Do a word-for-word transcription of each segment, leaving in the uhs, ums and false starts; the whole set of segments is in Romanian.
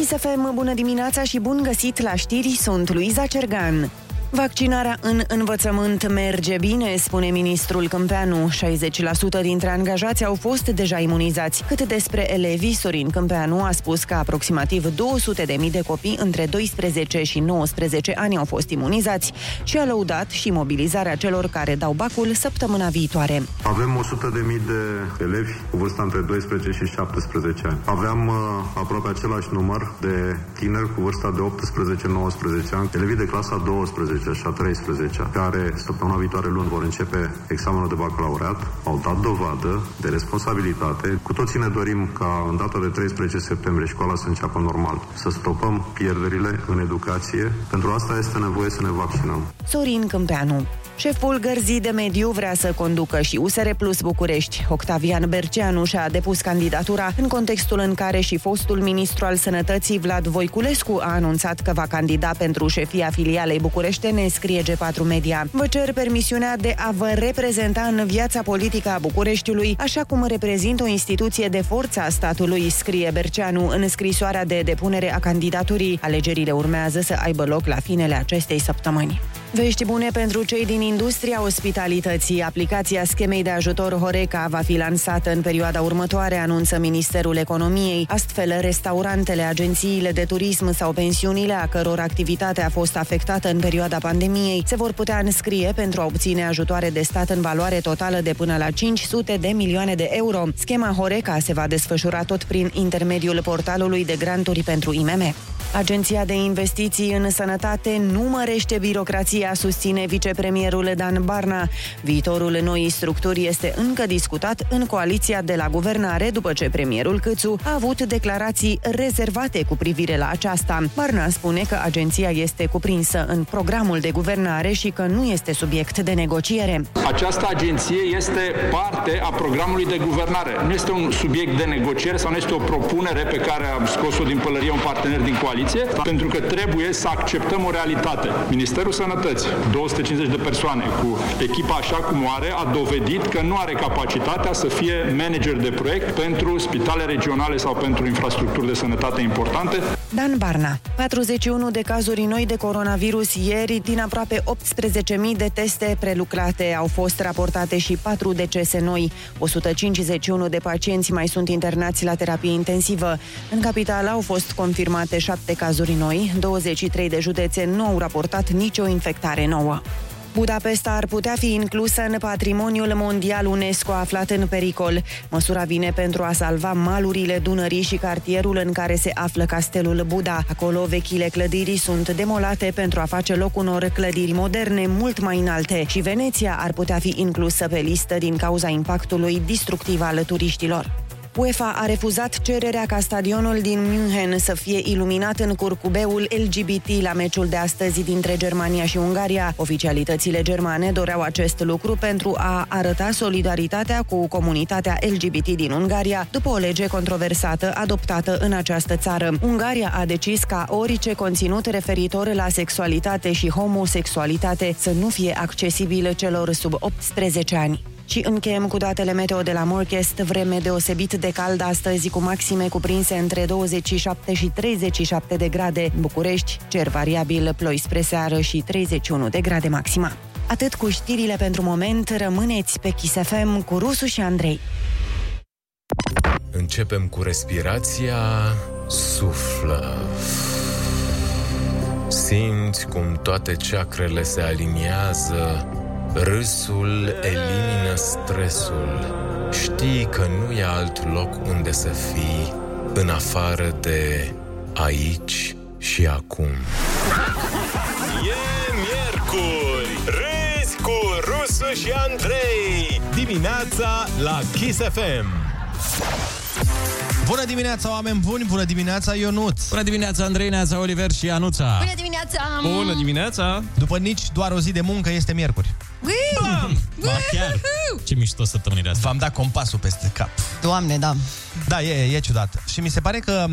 Kiss F M, bună dimineața și bun găsit la știri, sunt Luiza Cergan. Vaccinarea în învățământ merge bine, spune ministrul Câmpeanu. șaizeci la sută dintre angajați au fost deja imunizați. Cât despre elevii, Sorin Câmpeanu a spus că aproximativ două sute de mii de copii între doisprezece și nouăsprezece ani au fost imunizați și a lăudat și mobilizarea celor care dau bacul săptămâna viitoare. Avem o sută de mii de elevi cu vârsta între doisprezece și șaptesprezece ani. Aveam uh, aproape același număr de tineri cu vârsta de optsprezece nouăsprezece ani, elevii de clasa a douăsprezecea și a treisprezecea, care săptămâna viitoare luni vor începe examenul de bacalaureat, au dat dovadă de responsabilitate. Cu toții ne dorim ca în data de treisprezece septembrie școala să înceapă normal, să stopăm pierderile în educație. Pentru asta este nevoie să ne vaccinăm. Sorin Câmpeanu. Șeful Gărzii de Mediu vrea să conducă și U S R Plus București. Octavian Berceanu și-a depus candidatura în contextul în care și fostul ministru al Sănătății Vlad Voiculescu a anunțat că va candida pentru șefia filialei bucureștene, scrie G patru Media. Vă cer permisiunea de a vă reprezenta în viața politică a Bucureștiului, așa cum reprezintă o instituție de forță a statului, scrie Berceanu în scrisoarea de depunere a candidaturii. Alegerile urmează să aibă loc la finele acestei săptămâni. Vești bune pentru cei din industria ospitalității. Aplicația schemei de ajutor Horeca va fi lansată în perioada următoare, anunță Ministerul Economiei. Astfel, restaurantele, agențiile de turism sau pensiunile a căror activitate a fost afectată în perioada pandemiei se vor putea înscrie pentru a obține ajutoare de stat în valoare totală de până la cinci sute de milioane de euro. Schema Horeca se va desfășura tot prin intermediul portalului de granturi pentru I M M. Agenția de Investiții în Sănătate nu mărește birocrația, susține vicepremierul Dan Barna. Viitorul noii structuri este încă discutat în coaliția de la guvernare, după ce premierul Cîțu a avut declarații rezervate cu privire la aceasta. Barna spune că agenția este cuprinsă în programul de guvernare și că nu este subiect de negociere. Această agenție este parte a programului de guvernare. Nu este un subiect de negociere sau nu este o propunere pe care a scos-o din pălărie un partener din coaliție. Pentru că trebuie să acceptăm o realitate. Ministerul Sănătății, două sute cincizeci de persoane cu echipa așa cum o are, a dovedit că nu are capacitatea să fie manager de proiect pentru spitale regionale sau pentru infrastructuri de sănătate importante. Dan Barna. patruzeci și unu de cazuri noi de coronavirus ieri, din aproape optsprezece mii de teste prelucrate. Au fost raportate și patru decese noi. o sută cincizeci și unu de pacienți mai sunt internați la terapie intensivă. În capitală au fost confirmate șapte cazuri noi, douăzeci și trei de județe nu au raportat nicio infectare nouă. Budapesta ar putea fi inclusă în patrimoniul mondial UNESCO aflat în pericol. Măsura vine pentru a salva malurile Dunării și cartierul în care se află castelul Buda. Acolo vechile clădiri sunt demolate pentru a face loc unor clădiri moderne mult mai înalte și Veneția ar putea fi inclusă pe listă din cauza impactului destructiv al turiștilor. UEFA a refuzat cererea ca stadionul din München să fie iluminat în curcubeul L G B T la meciul de astăzi dintre Germania și Ungaria. Oficialitățile germane doreau acest lucru pentru a arăta solidaritatea cu comunitatea L G B T din Ungaria, după o lege controversată adoptată în această țară. Ungaria a decis ca orice conținut referitor la sexualitate și homosexualitate să nu fie accesibil celor sub optsprezece ani. Și încheiem cu datele meteo de la Morchest, vreme deosebit de cald astăzi cu maxime cuprinse între douăzeci și șapte și treizeci și șapte de grade. București, cer variabil, ploi spre seară și treizeci și unu de grade maxima. Atât cu știrile pentru moment, rămâneți pe Kiss F M cu Rusu și Andrei. Începem cu respirația, suflă. Simți cum toate ceacrele se aliniază. Râsul elimină stresul. Știi că nu e alt loc unde să fii în afară de aici și acum. E miercuri, râzi cu Rusu și Andrei, dimineața la Kiss F M. Bună dimineața, oameni buni! Bună dimineața, Ionuț! Bună dimineața, Andrei, Neața, Oliver și Anuța! Bună dimineața! Bună dimineața! După nici doar o zi de muncă, este miercuri. Bam! Ba chiar! Ce mișto săptămânirea asta! V-am dat compasul peste cap. Doamne, da! Da, e, e ciudat. Și mi se pare că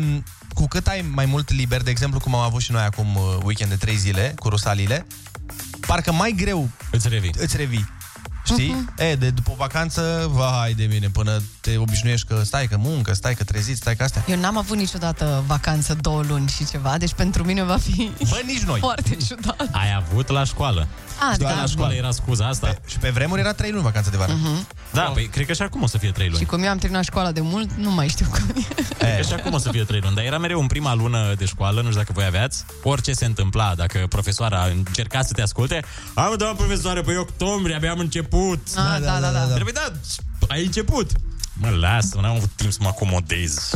cu cât ai mai mult liber, de exemplu, cum am avut și noi acum weekend de trei zile, cu rusalile, parcă mai greu îți revii. Îți revii. Știi? Uh-huh. E, de după vacanță, vai de mine, până te obișnuiești că stai, că muncă, stai, că treziți, stai, că astea. Eu n-am avut niciodată vacanță două luni și ceva, deci pentru mine va fi Bă, nici noi. foarte ciudat. Ai avut la școală. A, da, la școală era scuza asta. Pe, și pe vremuri era trei luni vacanță de vară. Uh-huh. Da, wow. Păi cred că și acum o să fie trei luni. Și cum eu am terminat școala de mult, nu mai știu cum e. Cred că și acum o să fie trei luni, dar era mereu în prima lună de școală, nu știu dacă voi aveați, orice se întâmpla, dacă profesoara încerca să te asculte, am doamnă profesoară, păi octombrie, abia am început. Ah, da, da, da, da, da. Trebuie, da, ai început. Mă, lasă, n-am avut timp să mă acomodez.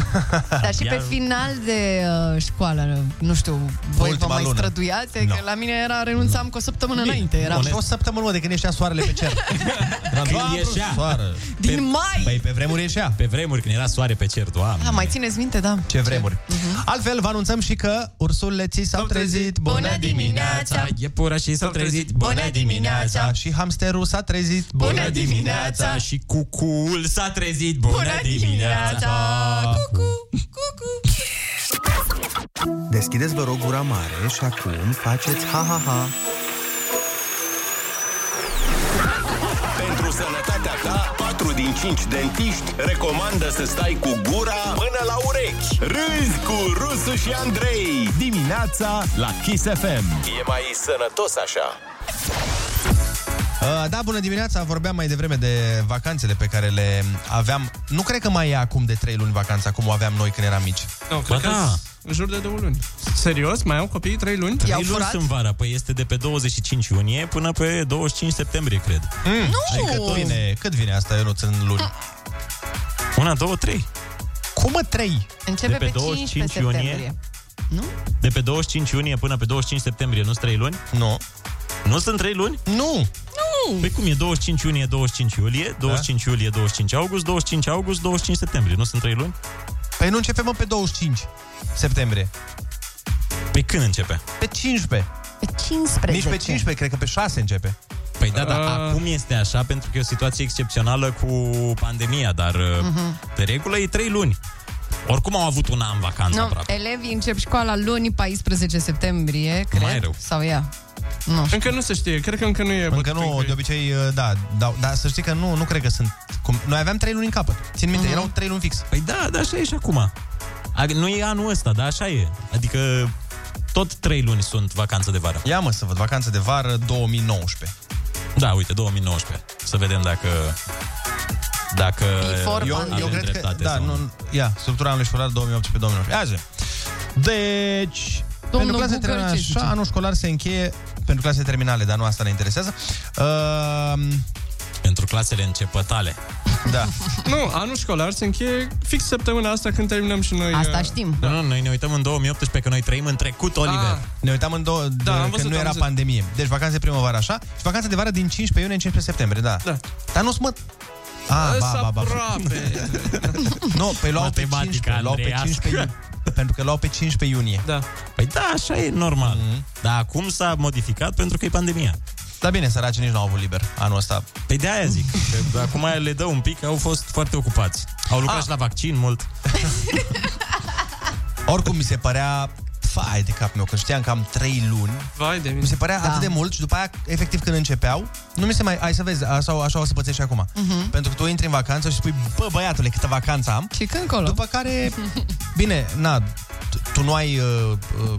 Dar și pe final de uh, școală, nu știu, voi vă mai străduiați? No. Că la mine era, renunțam no. cu o săptămână Bine, înainte. Era o săptămână de când ieșea soarele pe cer. Când ieșea. Soară. Din pe, mai. Băi, pe vremuri ieșea. Pe vremuri, când era soare pe cer, doamne. Da, mai țineți minte, da. Ce vremuri. Ce? Uh-huh. Altfel, vă anunțăm și că ursuleții s-au trezit. Bună dimineața! Iepurașii s-au trezit. Bună dimineața! Și hamsterul s-a trezit. Bună dimineața! Și cucuul s-a trezit. Bună, Bună dimineața! Cucu, cucu! Deschideți, vă rog, gura mare și acum faceți ha-ha-ha! Pentru sănătatea ta, patru din cinci dentiști recomandă să stai cu gura până la urechi. Râzi cu Rusu și Andrei! Dimineața la Kiss F M. E mai sănătos așa! Da, bună dimineața, vorbeam mai devreme de vacanțele pe care le aveam. Nu cred că mai e acum de trei luni vacanța, cum o aveam noi când eram mici. Nu, no, cred că în jur de două luni. Serios? Mai au copiii trei luni? trei luni furat? Sunt vara, păi este de pe douăzeci și cinci iunie până pe douăzeci și cinci septembrie, cred. Mm. Nu! Adică tot vine, cât vine asta, Ionuț, în luni? Una, două, trei. Cum mă, trei? Începe pe, pe douăzeci și cinci iunie. Nu? De pe douăzeci și cinci iunie până pe douăzeci și cinci septembrie, nu sunt trei luni? Nu. Nu sunt trei luni? Nu! Nu! Păi cum e? douăzeci și cinci iunie, douăzeci și cinci iulie, douăzeci și cinci da? iulie, douăzeci și cinci august, douăzeci și cinci august, douăzeci și cinci septembrie. Nu sunt trei luni? Păi nu începem, mă, pe douăzeci și cinci septembrie. Păi când începe? Pe cincisprezece. Pe cincisprezece. Nici pe cincisprezece, cred că pe șase începe. Păi da, dar uh... acum este așa pentru că e o situație excepțională cu pandemia, dar uh-huh. de regulă e trei luni. Oricum au avut un an vacanță, no, aproape. Elevii încep școala luni paisprezece septembrie, cred. Mai rău. Sau ea. Nu. Încă nu se știe, cred că încă nu e. Încă nu, de obicei, da, da, dar să știi că nu, nu cred că sunt. Cum, noi aveam trei luni în capăt. Țin minte, uh-huh. erau trei luni fix. Păi da, dar așa e și acum. Nu e anul ăsta, dar așa e. Adică tot trei luni sunt vacanță de vară. Ia mă să văd, vacanță de vară două mii nouăsprezece. Da, uite, două mii nouăsprezece. Să vedem dacă dacă Before eu, eu cred că da, nu, ia, structura anului școlar două mii optsprezece două mii nouăsprezece. Azi. Deci Domnul pentru clase terminale, așa, anul școlar se încheie pentru clase terminale, dar nu asta ne interesează. Uh... Pentru clasele începătale. Da. Nu, anul școlar se încheie fix săptămâna asta când terminăm și noi. Asta știm. Da. Nu, nu, noi ne uităm în două mii optsprezece că noi trăim în trecut, Oliver. Ah. Ne uitam în două, da, că văzut, nu era văzut. Pandemie. Deci vacanțe primăvară, așa, și vacanțe de vară din cincisprezece iunie în cincisprezece septembrie, da. Da. Dar nu smăt. Ah, ba, ba, ba. Nu, pe luau pe cincisprezece, pentru că luau pe cincisprezece iunie. Da. Păi da, așa e normal. Mm-hmm. Dar acum s-a modificat pentru că e pandemia. Da, bine, săraci nici n-au avut liber anul ăsta. Păi de aia zic. Că acum le dă un pic, au fost foarte ocupați. Au lucrat ah. și la vaccin mult. Oricum mi se părea... Fai de cap meu, că știam că am trei luni. Vai de mine. Mi se părea da. atât de mult și după aia, efectiv, când începeau, nu mi se mai... Hai să vezi, așa, așa o să pățești și acum. Uh-huh. Pentru că tu intri în vacanță și spui, bă, băiatule, câtă vacanță am. Și când încolo. După care, bine, na, tu nu ai,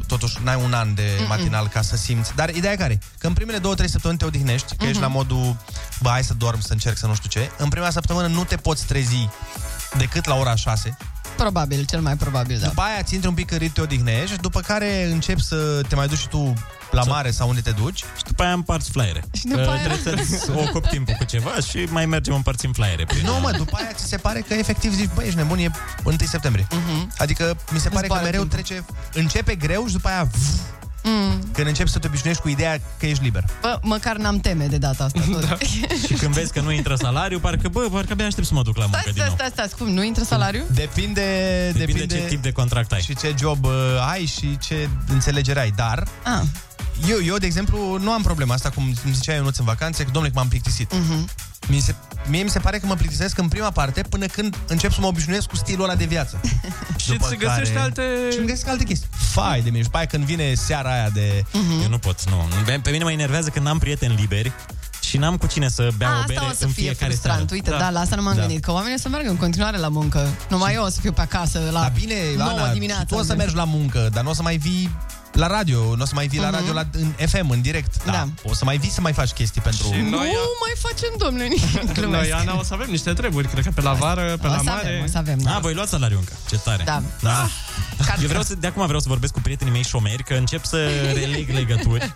totuși, n-ai un an de matinal ca să simți. Dar ideea care? Că în primele două, trei săptămâni te odihnești, că ești la modul, bă, hai să dorm, să încerc, să nu știu ce. În prima săptămână nu te poți trezi decât la ora șase. Probabil, cel mai probabil, da. După aia ți intri un pic în rit, te odihnești, după care începi să te mai duci și tu la mare sau unde te duci. Și după aia împarți flyere. Și după aia... Trebuie să ocupi timpul cu ceva și mai mergem împărțim flyere. Prin... Nu, mă, după aia ți se pare că efectiv zici, băi, ești nebun, e întâi septembrie. Uh-huh. Adică mi se pare că mereu timpul. trece, începe greu și după aia... Mm. Când începi să te obișnuiești cu ideea că ești liber. Bă, măcar n-am teme de data asta. Da. Și când vezi că nu intră salariu, parcă, bă, parcă abia aștept să mă duc la muncă stai, din nou. Stai, stai, stai, cum, nu intră salariu? Depinde, depinde, depinde ce tip de contract ai. Și ce job uh, ai și ce înțelegere ai, dar... Ah. Eu, eu, de exemplu, nu am problema asta, cum îmi zicea Ionuț în vacanțe, că, domnule, m-am plictisit. Mm-hmm. Mi se, mie mi se pare că mă plictisesc în prima parte până când încep să mă obișnuiesc cu stilul ăla de viață. Și îți găsești alte... Și îmi găsesc alte chestii. Fai de mine. Și pe aia când vine seara aia de... Uh-huh. Eu nu pot, nu. Pe mine mă enervează când n-am prieteni liberi. și n-am cu cine să bea a, o bere asta o să în fie fiecare frustrant, seară. Uite, da. da, la asta nu m-am da. gândit, că oamenii o să meargă în continuare la muncă. Numai și... eu o să fiu pe acasă la da, bine, nouă dimineața. Tu o să mergi la muncă, dar nu o să mai vii la radio, nu o să mai vii uh-huh. la radio la, în F M, în direct. Da. da. O să mai vii să mai faci chestii pentru... Și nu mai facem, domnule, nici. Noi, Ana, o să avem niște treburi, cred că pe la vară, pe o la mare. O să avem, o să avem. Da. A, voi luați salariul încă. Ce tare. Da. da. da. Eu vreau să, de acum vreau să vorbesc cu prietenii mei șomeri, că încep să releg legături.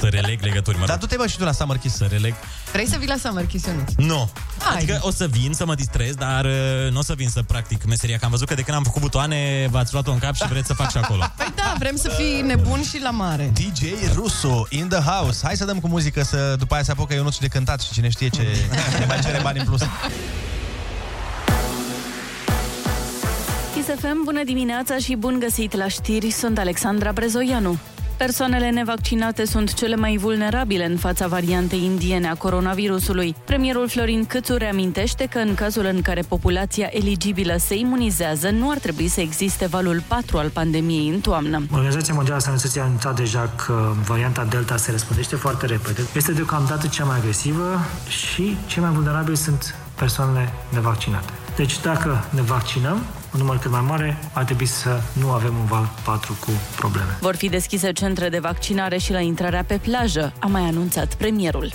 Să releg legături, mă rog. Dar du-te, bă, și tu la Summer Kiss. Să releg. Vrei să vii la Summer Kiss, Ionuț? Nu. Hai. Adică o să vin să mă distrez, dar nu o să vin să practic meseria, că am văzut că de când am făcut butoane, v-ați luat-o în cap și vreți să fac și acolo. Păi da, vrem să fii nebun și la mare. D J Russo in the house. Hai să dăm cu muzică, să după aia se apucă Ionuț de cântat și cine știe ce ne mai cere bani în plus. Kiss F M, bună dimineața și bun găsit la știri. Sunt Alexandra Prezoianu. Persoanele nevaccinate sunt cele mai vulnerabile în fața variantei indiene a coronavirusului. Premierul Florin Cîțu reamintește că în cazul în care populația eligibilă se imunizează, nu ar trebui să existe valul patru al pandemiei în toamnă. Organizația Mondială a Sănătății a anunțat deja că varianta Delta se răspândește foarte repede. Este deocamdată cea mai agresivă și cei mai vulnerabili sunt persoanele nevaccinate. Deci dacă ne vaccinăm, un număr cât mai mare, ar trebui să nu avem un val patru cu probleme. Vor fi deschise centre de vaccinare și la intrarea pe plajă, a mai anunțat premierul.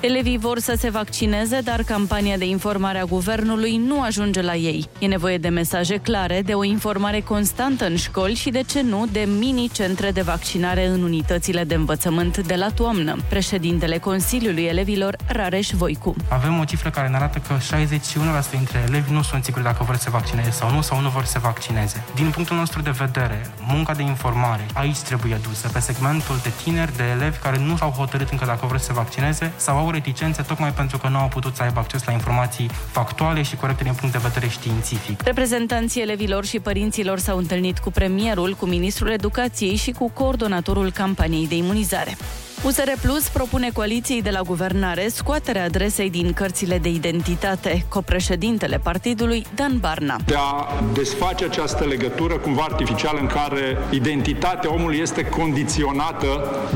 Elevii vor să se vaccineze, dar campania de informare a guvernului nu ajunge la ei. E nevoie de mesaje clare, de o informare constantă în școli și, de ce nu, de mini-centre de vaccinare în unitățile de învățământ de la toamnă. Președintele Consiliului Elevilor, Rareș Voicu. Avem o cifră care ne arată că șaizeci și unu la sută dintre elevi nu sunt siguri dacă vor să se vaccineze sau nu, sau nu vor să se vaccineze. Din punctul nostru de vedere, munca de informare aici trebuie dusă, pe segmentul de tineri, de elevi care nu s-au hotărât încă dacă vor să se vaccineze sau au reticențe tocmai pentru că nu au putut să aibă acces la informații factuale și corecte din punct de vedere științific. Reprezentanții elevilor și părinților s-au întâlnit cu premierul, cu ministrul educației și cu coordonatorul campaniei de imunizare. U S R Plus propune coaliției de la guvernare scoaterea adresei din cărțile de identitate, copreședintele partidului, Dan Barna. De a desface această legătură cumva artificială în care identitatea omului este condiționată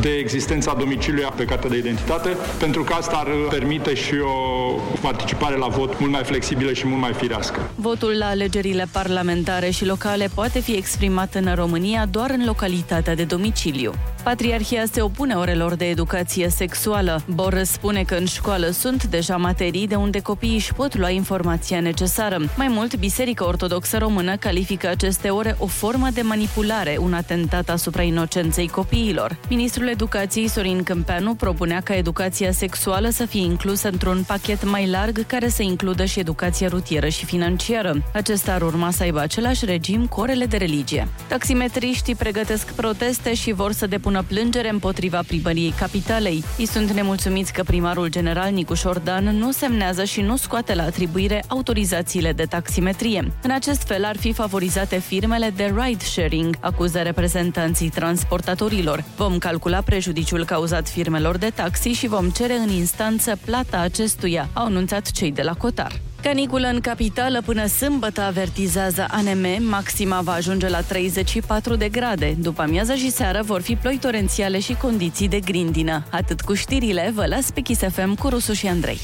de existența domiciliului pe cartea de identitate, pentru că asta ar permite și o participare la vot mult mai flexibilă și mult mai firească. Votul la alegerile parlamentare și locale poate fi exprimat în România doar în localitatea de domiciliu. Patriarhia se opune orelor de educație sexuală. Bor spune că în școală sunt deja materii de unde copiii își pot lua informația necesară. Mai mult, Biserica Ortodoxă Română califică aceste ore o formă de manipulare, un atentat asupra inocenței copiilor. Ministrul Educației Sorin Câmpeanu propunea ca educația sexuală să fie inclusă într-un pachet mai larg care să includă și educația rutieră și financiară. Acesta ar urma să aibă același regim cu orele de religie. Taximetriștii pregătesc proteste și vor să depună plângere împotriva primării Capitalei. Ei sunt nemulțumiți că primarul general Nicușor Dan nu semnează și nu scoate la atribuire autorizațiile de taximetrie. În acest fel ar fi favorizate firmele de ride-sharing, acuză reprezentanții transportatorilor. Vom calcula prejudiciul cauzat firmelor de taxi și vom cere în instanță plata acestuia, au anunțat cei de la Cotar. Caniculă în capitală până sâmbătă, avertizează A N M, maxima va ajunge la treizeci și patru de grade. După amiază și seară vor fi ploi torențiale și condiții de grindină. Atât cu știrile, vă las pe Kiss F M cu Rusu și Andrei.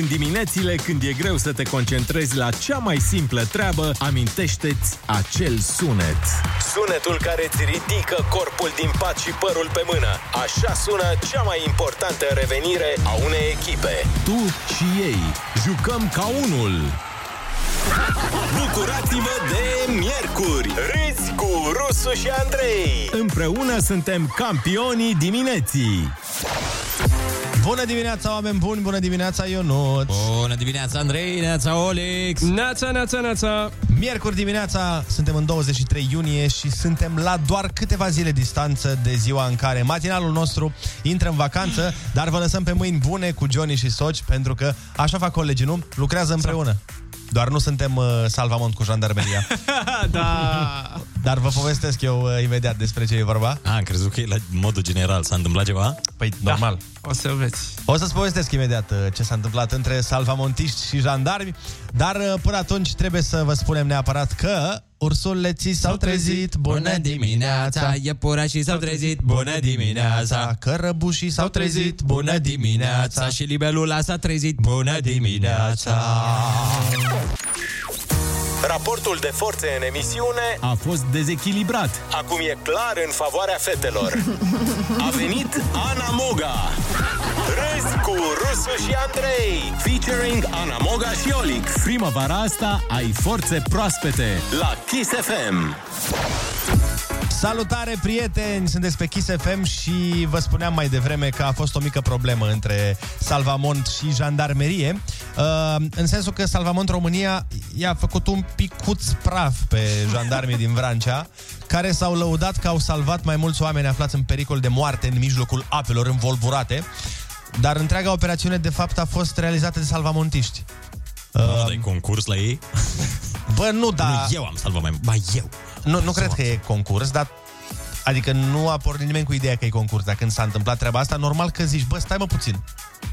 În diminețile când e greu să te concentrezi la cea mai simplă treabă, amintește-ți acel sunet. Sunetul care îți ridică corpul din pat și părul pe mână. Așa sună cea mai importantă revenire a unei echipe. Tu și ei jucăm ca unul. Bucurați-vă de miercuri! Râzi cu Rusu și Andrei! Împreună suntem campionii dimineții! Bună dimineața, oameni buni! Bună dimineața, Ionuț! Bună dimineața, Andrei! Neața, Olex! Neața, neața, neața! Miercuri dimineața, suntem în douăzeci și trei iunie și suntem la doar câteva zile distanță de ziua în care matinalul nostru intră în vacanță, dar vă lăsăm pe mâini bune cu Johnny și Soci, pentru că așa fac colegii, nu? Lucrează împreună. Doar nu suntem uh, salvamont cu jandarmeria. Da. Dar vă povestesc eu uh, imediat despre ce e vorba. A, am crezut că e la modul general. S-a întâmplat ceva? Păi, da. Normal. O să vedeți. O să-ți povestesc imediat uh, ce s-a întâmplat între salvamontiști și jandarmi. Dar uh, până atunci trebuie să vă spunem neapărat că Ursuleții s-au trezit, bună dimineața. Iepurașii s-au trezit, bună dimineața. Cărăbușii s-au trezit, bună dimineața. Și libelula s-a trezit, bună dimineața. Raportul de forțe în emisiune a fost dezechilibrat. Acum e clar în favoarea fetelor. A venit Ana Moga. Râzi cu Rusu și Andrei, featuring Ana Moga și Olix. Primăvara asta ai forțe proaspete la Kiss F M. Salutare, prieteni! Sunteți pe Kiss F M și vă spuneam mai devreme că a fost o mică problemă între Salvamont și jandarmerie, în sensul că Salvamont România i-a făcut un picuț praf pe jandarmii din Vrancea, care s-au lăudat că au salvat mai mulți oameni aflați în pericol de moarte în mijlocul apelor învolburate, dar întreaga operațiune de fapt a fost realizată de salvamontiști. Nu uh, dai concurs la ei? Bă, nu, dar... Nu, eu am salvat mai mult. Ba, eu. Nu, nu cred că e concurs, dar... Adică nu a pornit nimeni cu ideea că e concurs. Dar când s-a întâmplat treaba asta, normal că zici, bă, stai mă puțin,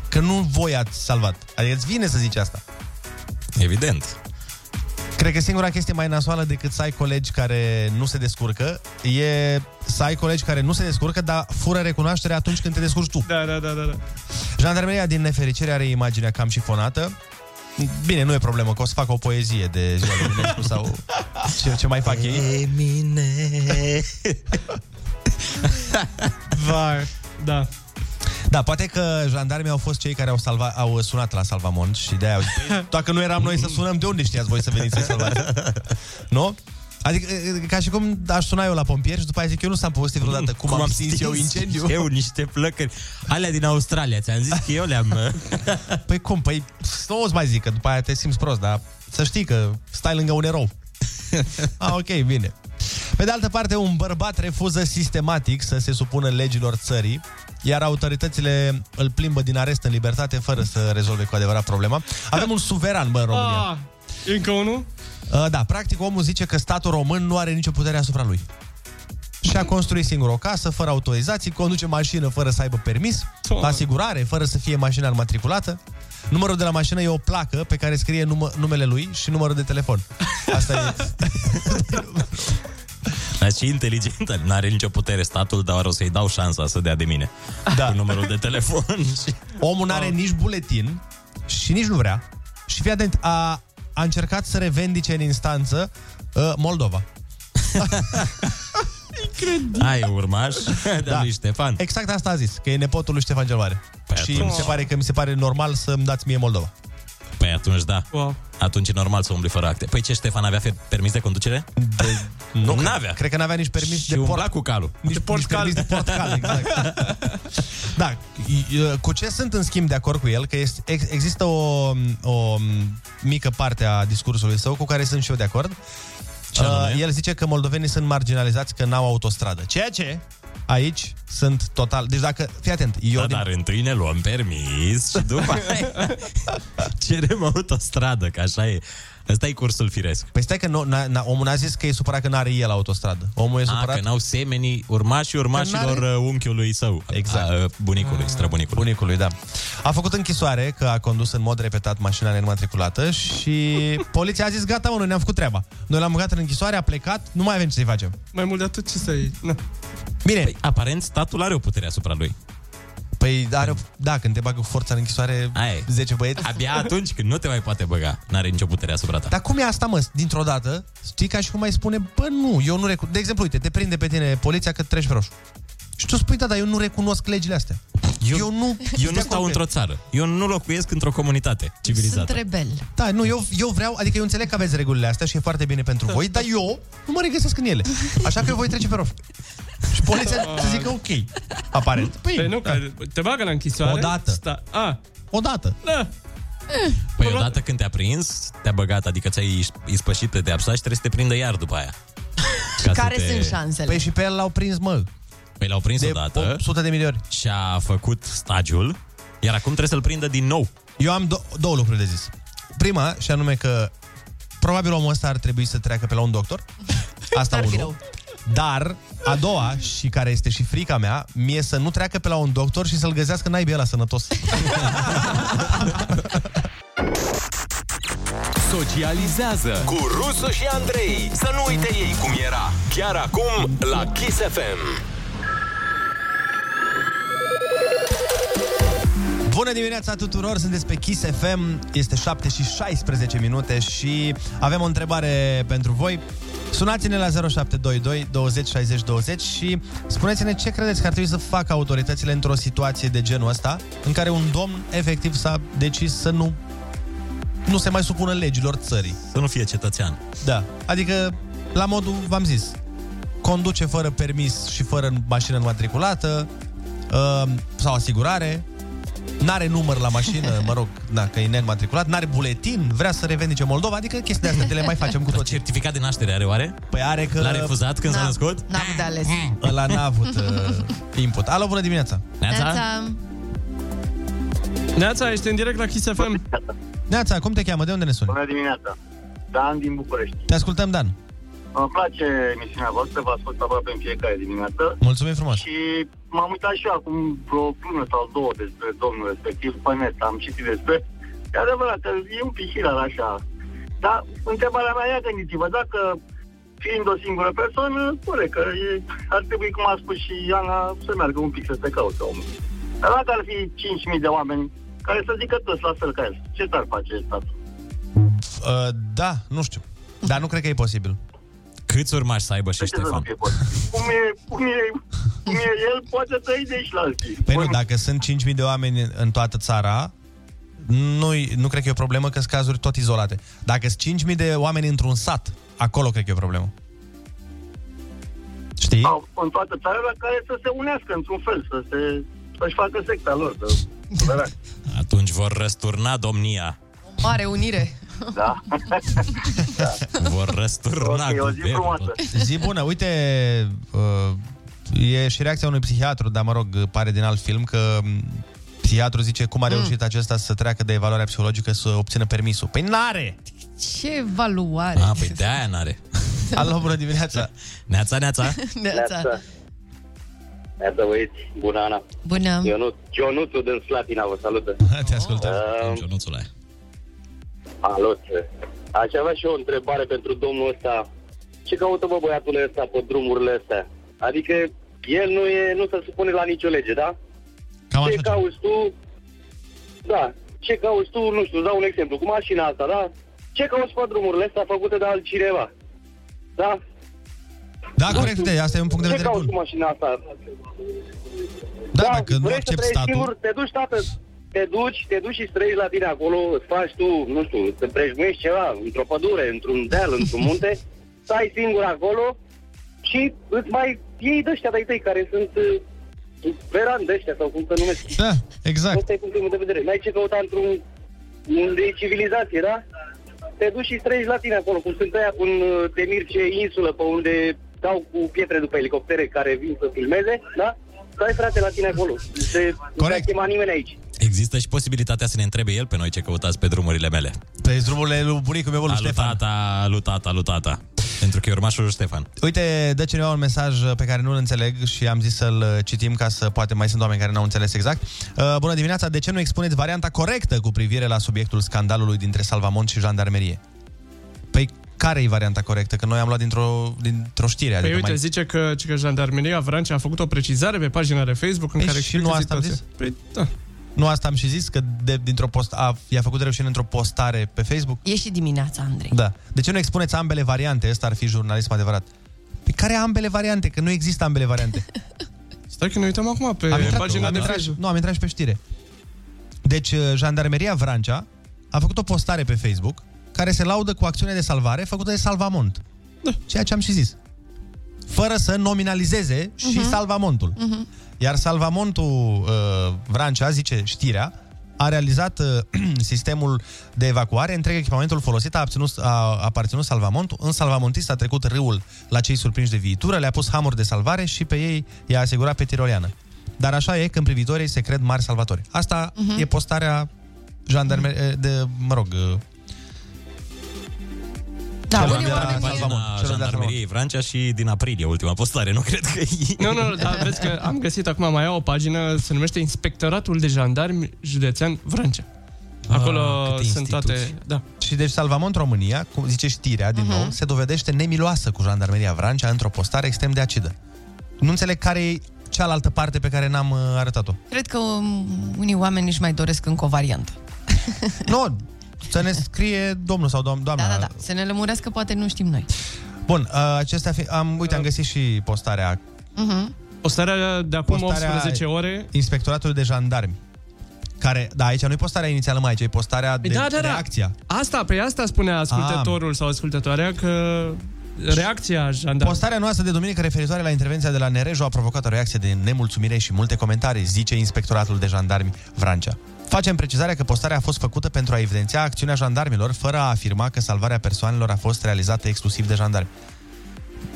că nu voi ați salvat. Adică îți vine să zici asta. Evident. Cred că singura chestie mai nasoală decât să ai colegi care nu se descurcă e să ai colegi care nu se descurcă, dar fură recunoaștere atunci când te descurci tu. Da, da, da, da, da. Jandarmeria, din nefericire, are imaginea cam șifonată. Bine, nu e problemă, că o să fac o poezie de Ziua Luminescu sau ce, ce mai fac ei. Mine. Var, da. Da, poate că jandarmii au fost cei care au, salva, au sunat la Salvamont și de-aia au zis, dacă nu eram noi să sunăm, de unde știați voi să veniți să salvați? Nu? Adică, ca și cum aș suna eu la pompieri și după aia zic, eu nu s-am povestit vreodată cum, cum am stins eu incendiu. Eu niște plăcări, alea din Australia, ți-am zis că eu le-am... Păi cum, păi nu o să mai zic, că după aia te simți prost, dar să știi că stai lângă un erou. Ah, ok, bine. Pe de altă parte, un bărbat refuză sistematic să se supună legilor țării, iar autoritățile îl plimbă din arest în libertate fără să rezolve cu adevărat problema. Avem un suveran, bă, în România. Ah, încă unul? Da, practic omul zice că statul român nu are nicio putere asupra lui. Și-a construit singur o casă, fără autorizații, conduce mașină fără să aibă permis, asigurare, fără să fie mașina înmatriculată. Numărul de la mașină e o placă pe care scrie num- numele lui și numărul de telefon. Asta e. Și inteligentă, n-are nicio putere statul, dar o să-i dau șansa să dea de mine. Da. Cu numărul de telefon. Și... Omul n-are nici buletin și nici nu vrea. Și fii atent, a... a încercat să revendice în instanță uh, Moldova. Incredibil. Ai urmaș de da. Lui Ștefan. Exact asta a zis, că e nepotul lui Ștefan cel Mare. Păi și atunci... mi se pare că mi se pare normal să-mi dați mie Moldova. Păi atunci da. Wow. Atunci e normal să umbli fără acte. Păi ce, Ștefan avea permis de conducere? De... Nu, nu avea. Cred că n-avea nici permis și de port cu calul. Nici, port nici cal. Permis de port cal, exact. Da, cu ce sunt în schimb de acord cu el, că este, există o, o mică parte a discursului său cu care sunt și eu de acord. Uh, el zice că moldovenii sunt marginalizați că n-au autostradă. Ceea ce... Aici sunt total... Deci dacă... Fii atent. Eu da, din... dar întâi ne luăm permis și după aia cerem autostradă, că așa e. Ăsta e cursul firesc. Păi stai că nu, n-a, n-a, omul n-a zis că e supărat că n-are el autostradă. Omul e supărat... A, că n-au semenii urmașii urmașilor n-are... unchiului său. Exact. A, bunicului, străbunicului. Bunicului, da. A făcut închisoare că a condus în mod repetat mașina neînmatriculată și poliția a zis, gata, mă, noi ne-am făcut treaba. Noi l-am băgat în închisoare, a plecat, nu mai avem ce să-i facem. Mai mult de atât ce să-i... Na. Bine. Păi, aparent, statul are o putere asupra lui. Păi, are o... da, când te bagă forța în închisoare, ai, zece băieți. Abia atunci când nu te mai poate băga, n-are nicio putere asupra ta. Dar cum e asta, mă? Dintr-o dată, știi, ca și cum mai spune, bă, nu, eu nu recunosc. De exemplu, uite, te prinde pe tine poliția că treci pe roșu. Și tu spui, da, dar eu nu recunosc legile astea. Eu, eu nu, eu nu stau într-o țară. Eu nu locuiesc într-o comunitate civilizată. Sunt rebel. Da, nu, eu, eu vreau, adică eu înțeleg că aveți regulile astea și e foarte bine pentru voi, dar eu nu mă regăsesc în ele. Așa că eu voi trece pe roșu. Și poliția să zică ok, aparent. Păi, păi nu, da. Că te bagă la închisoare. Odată. Sta... A. Odată. Da. Păi odată când te-a prins, te-a băgat, adică ți-ai ispășit pe deapsa și trebuie să te prindă iar după aia. Ca care te... sunt șansele? Păi și pe el l-au prins, mă. Păi l-au prins de odată. opt sute de mii de ori. Și a făcut stagiul, iar acum trebuie să-l prindă din nou. Eu am do- două lucruri de zis. Prima, și anume că probabil omul ăsta ar trebui să treacă pe la un doctor. Asta unul. Dar a doua, și care este și frica mea, mie să nu treacă pe la un doctor și să-l găsească naibii ăla sănătos. Socializează cu Rusu și Andrei. Să nu uite ei cum era. Chiar acum la Kiss F M. Bună dimineața tuturor, sunteți pe Kiss F M. Este șapte și șaisprezece minute și avem o întrebare pentru voi. Sunați-ne la zero șapte doi doi douăzeci șaizeci douăzeci și spuneți-ne ce credeți că ar trebui să facă autoritățile într-o situație de genul ăsta, în care un domn efectiv s-a decis să nu nu se mai supună legilor țării. Să nu fie cetățean. Da, adică la modul, v-am zis, conduce fără permis și fără mașină înmatriculată uh, sau asigurare. N-are număr la mașină, mă rog, da, că e neînmatriculat, n-are buletin, vrea să revendice Moldova, adică chestia asta te le mai facem cu toți. Certificat de naștere are oare? Păi are că... L-a refuzat când n-a, s-a născut? N-a avut de ales. Ăla n-a avut uh, input. Alo, bună dimineața! Neața! Neața, ești în direct la Kiss F M. Neața, cum te cheamă? De unde ne suni? Bună dimineața! Dan din București. Te ascultăm, Dan. Îmi place emisiunea voastră, vă ascult aproape în fiecare dimineață. Mulțumim frumos! Și m-am uitat și eu acum vreo lună sau două despre domnul respectiv, pe net, am citit despre... E adevărat, e un pihilar așa. Dar întrebarea mea e, gândiți-vă, dacă fiind o singură persoană, spune că e, ar trebui, cum a spus și Ana, să meargă un pic să se caute omul. Dar dacă ar fi cinci mii de oameni care să zică toți la fel ca el, ce s-ar face statul? Uh, da, nu știu. Dar nu cred că e posibil. Câți urmași să aibă și Ștefan? Cum e, cum, e, cum e el, poate trăi de și la alții. Păi nu, dacă sunt cinci mii de oameni în toată țara, nu, nu cred că e o problemă, că sunt cazuri tot izolate. Dacă sunt cinci mii de oameni într-un sat, acolo cred că e o problemă. Știi? Au, în toată țara, la care să se unească într-un fel, să se, să-și facă secta lor. Să... Atunci vor răsturna domnia. O mare unire. Da. Da. Vor răsturna. O zi frumoasă. Zi bună. Uite, e și reacția unui psihiatru, dar mă rog, pare din alt film, că psihiatru zice cum a reușit mm. acesta să treacă de evaluarea psihologică, să obțină permisul. Păi n-are. Ce evaluare? Ah, păi de-aia n-are. Alo, bună dimineața. Neața, neața. Neața. Neața, băieți. Bună, Ana. Bună. Ionut, Ionuțu din Slatina vă salută. Te ascultăm. Uh... Ionuțul ăla. Alo, aș avea și eu o întrebare pentru domnul ăsta. Ce caută, bă, băiatul ăsta pe drumurile astea? Adică el nu e, nu se supune la nicio lege, da? Cam ce așa cauți tu? Da, ce cauți tu, nu știu, dau un exemplu, cu mașina asta, da? Ce cauți pe drumurile astea făcute de altcineva? Da? Da, da corect, tu, asta e un punct de vedere bun. Ce cauți cu mașina asta? Da, da, dacă nu accepti statul... Singur, te duci, tată... Te duci, te duci și străiești la tine acolo, îți faci tu, nu știu, te prejmuiești ceva, într-o pădure, într-un deal, într-un munte, stai singur acolo și îți mai iei de-aștia de-ai tăi, care sunt uh, verani de-aștia, sau cum se numesc. Da, exact. Asta e punctul de vedere. N-ai ce căuta într-un de civilizație, da? Te duci și străiești la tine acolo, cum sunt aia, cum te mirce insulă, pe unde dau cu pietre după elicoptere care vin să filmeze, da? Stai, frate, la tine acolo. Se, corect. Nu se chema nimeni aici. Există și posibilitatea să ne întrebe el pe noi ce căutați pe drumurile mele. Pe drumurile lui bunicul meu, lui Ștefan. Lui tata, lui tata, lui tata. Pentru că e urmașul lui Ștefan. Uite, dă cineva un mesaj pe care nu-l înțeleg și am zis să-l citim, ca să poate mai sunt oameni care n-au înțeles exact. Uh, bună dimineața, de ce nu expuneți varianta corectă cu privire la subiectul scandalului dintre Salvamont și jandarmerie? Păi, care e varianta corectă? Că noi am luat dintr-o, dintr-o știre. Păi adică uite, mai... zice că, că jandarmeria Vrancea a făcut o precizare pe pagina de Facebook în păi care... Și nu asta am zis? Păi, da. Nu asta am și zis, că de, dintr-o post, a, i-a făcut reușire într-o postare pe Facebook? E și dimineața, Andrei. Da. De ce nu expuneți ambele variante? Ăsta ar fi jurnalism adevărat. Pe care ambele variante? Că nu există ambele variante. Stai că ne uităm acum pe am intrat, pagina de Facebook. Nu, am intrat și pe știre. Deci, jandarmeria Vrancea a făcut o postare pe Facebook care se laudă cu acțiune de salvare făcută de Salvamont. Da. Ceea ce am și zis. Fără să nominalizeze și uh-huh. Salvamontul. Uh-huh. Iar Salvamontul uh, Vrancea, zice știrea, a realizat uh, sistemul de evacuare, întreg echipamentul folosit a, abținut, a aparținut Salvamontul, în Salvamontist a trecut râul la cei surprinși de viitură, le-a pus hamuri de salvare și pe ei i-a asigurat pe tiroleană. Dar așa e când privitorii se cred mari salvatori. Asta uh-huh. e postarea jandarmerie de, mă rog... Uh, Da, cel de jandarmeriei Vrancea și din aprilie, ultima postare, nu cred că e... Nu, nu, dar vezi că am găsit acum mai o pagină, se numește Inspectoratul de Jandarmi Județean Vrancea. Acolo toate sunt toate, da. Și deci Salvamont România, cum zice știrea din uh-huh. nou, se dovedește nemiloasă cu jandarmeria Vrancea într-o postare extrem de acidă. Nu înțeleg care e cealaltă parte pe care n-am arătat-o. Cred că um, unii oameni nici mai doresc încă o variantă. Nu, no, să ne scrie domnul sau doamna. Da, da, da, să ne lămurească, poate nu știm noi. Bun, acestea fi, am, uite, am găsit și postarea. Uh-huh. Postarea de acum postarea optsprezece ore. Inspectoratul de jandarmi. Care, da, aici nu e postarea inițială, mai aici e postarea păi de da, da, da. reacția. Asta, pe asta spunea ascultătorul ah. sau ascultătoarea, că reacția jandarmă. Postarea noastră de duminică referitoare la intervenția de la Nerejo a provocat o reacție de nemulțumire și multe comentarii, zice Inspectoratul de Jandarmi Vrancea. Facem precizarea că postarea a fost făcută pentru a evidenția acțiunea jandarmilor, fără a afirma că salvarea persoanelor a fost realizată exclusiv de jandarmi.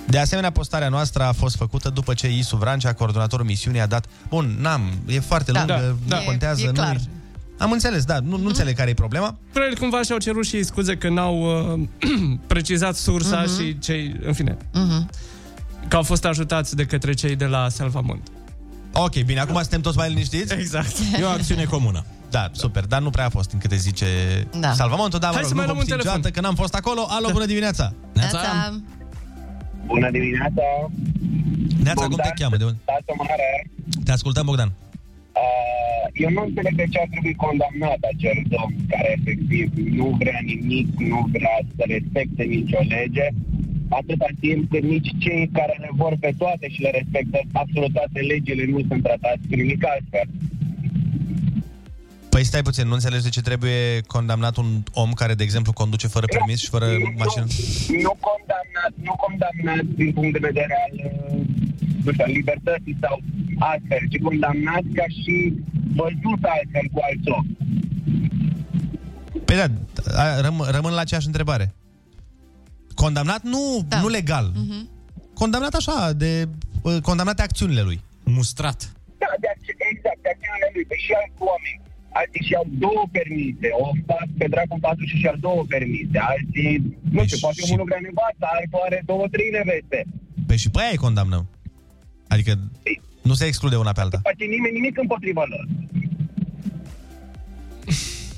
De asemenea, postarea noastră a fost făcută după ce Isu Vrancea, coordonatorul misiunii, a dat... Bun, n-am, e foarte da, lungă, da, da. contează... E, e clar. Am înțeles, da, nu, nu înțeleg care e problema. Probabil cumva și-au cerut și scuze că n-au uh, precizat sursa uh-huh. și cei... În fine, uh-huh. că au fost ajutați de către cei de la Salvamont. Ok, bine, acum suntem toți mai liniștiți? Exact. E o acțiune comună. Da, super, dar nu prea a fost, încât zice da. Salvamontul, dar hai mă rog, să mai luăm un telefon. Că n-am fost acolo. Alo, bună dimineața! Neața! Bună dimineața! Neața, cum te cheamă? De unde? Te ascultăm, Bogdan. Uh, eu nu înțeleg de ce ar trebui condamnat acel domn care efectiv nu vrea nimic, nu vrea să respecte nicio lege, atâta timp cât nici cei care le vor pe toate și le respectă absolut toate legile nu sunt tratați clinic astfel. Păi stai puțin, nu înțelegi de ce trebuie condamnat un om care, de exemplu, conduce fără permis și fără nu, mașină? Nu condamnat, nu condamnat din punct de vedere al, nu știu, libertății sau altfel, ci condamnat ca și văzut altfel cu alți om. Păi da, răm- rămân la aceeași întrebare. Condamnat nu, da. nu legal, uh-huh. condamnat așa, de condamnate acțiunile lui. Mustrat. Da, de acțiune, exact, de acțiunile lui, pe și alți oameni. Alții și-au două permise, o fac pe dracu patru și și-au două permise. Alții, nu păi știu, poate și... unul vrea nevastă, altul are două, trei neveste. Păi și pe aia îi condamnăm. Adică păi. nu se exclude una pe alta. Nu face nimeni nimic împotriva lor.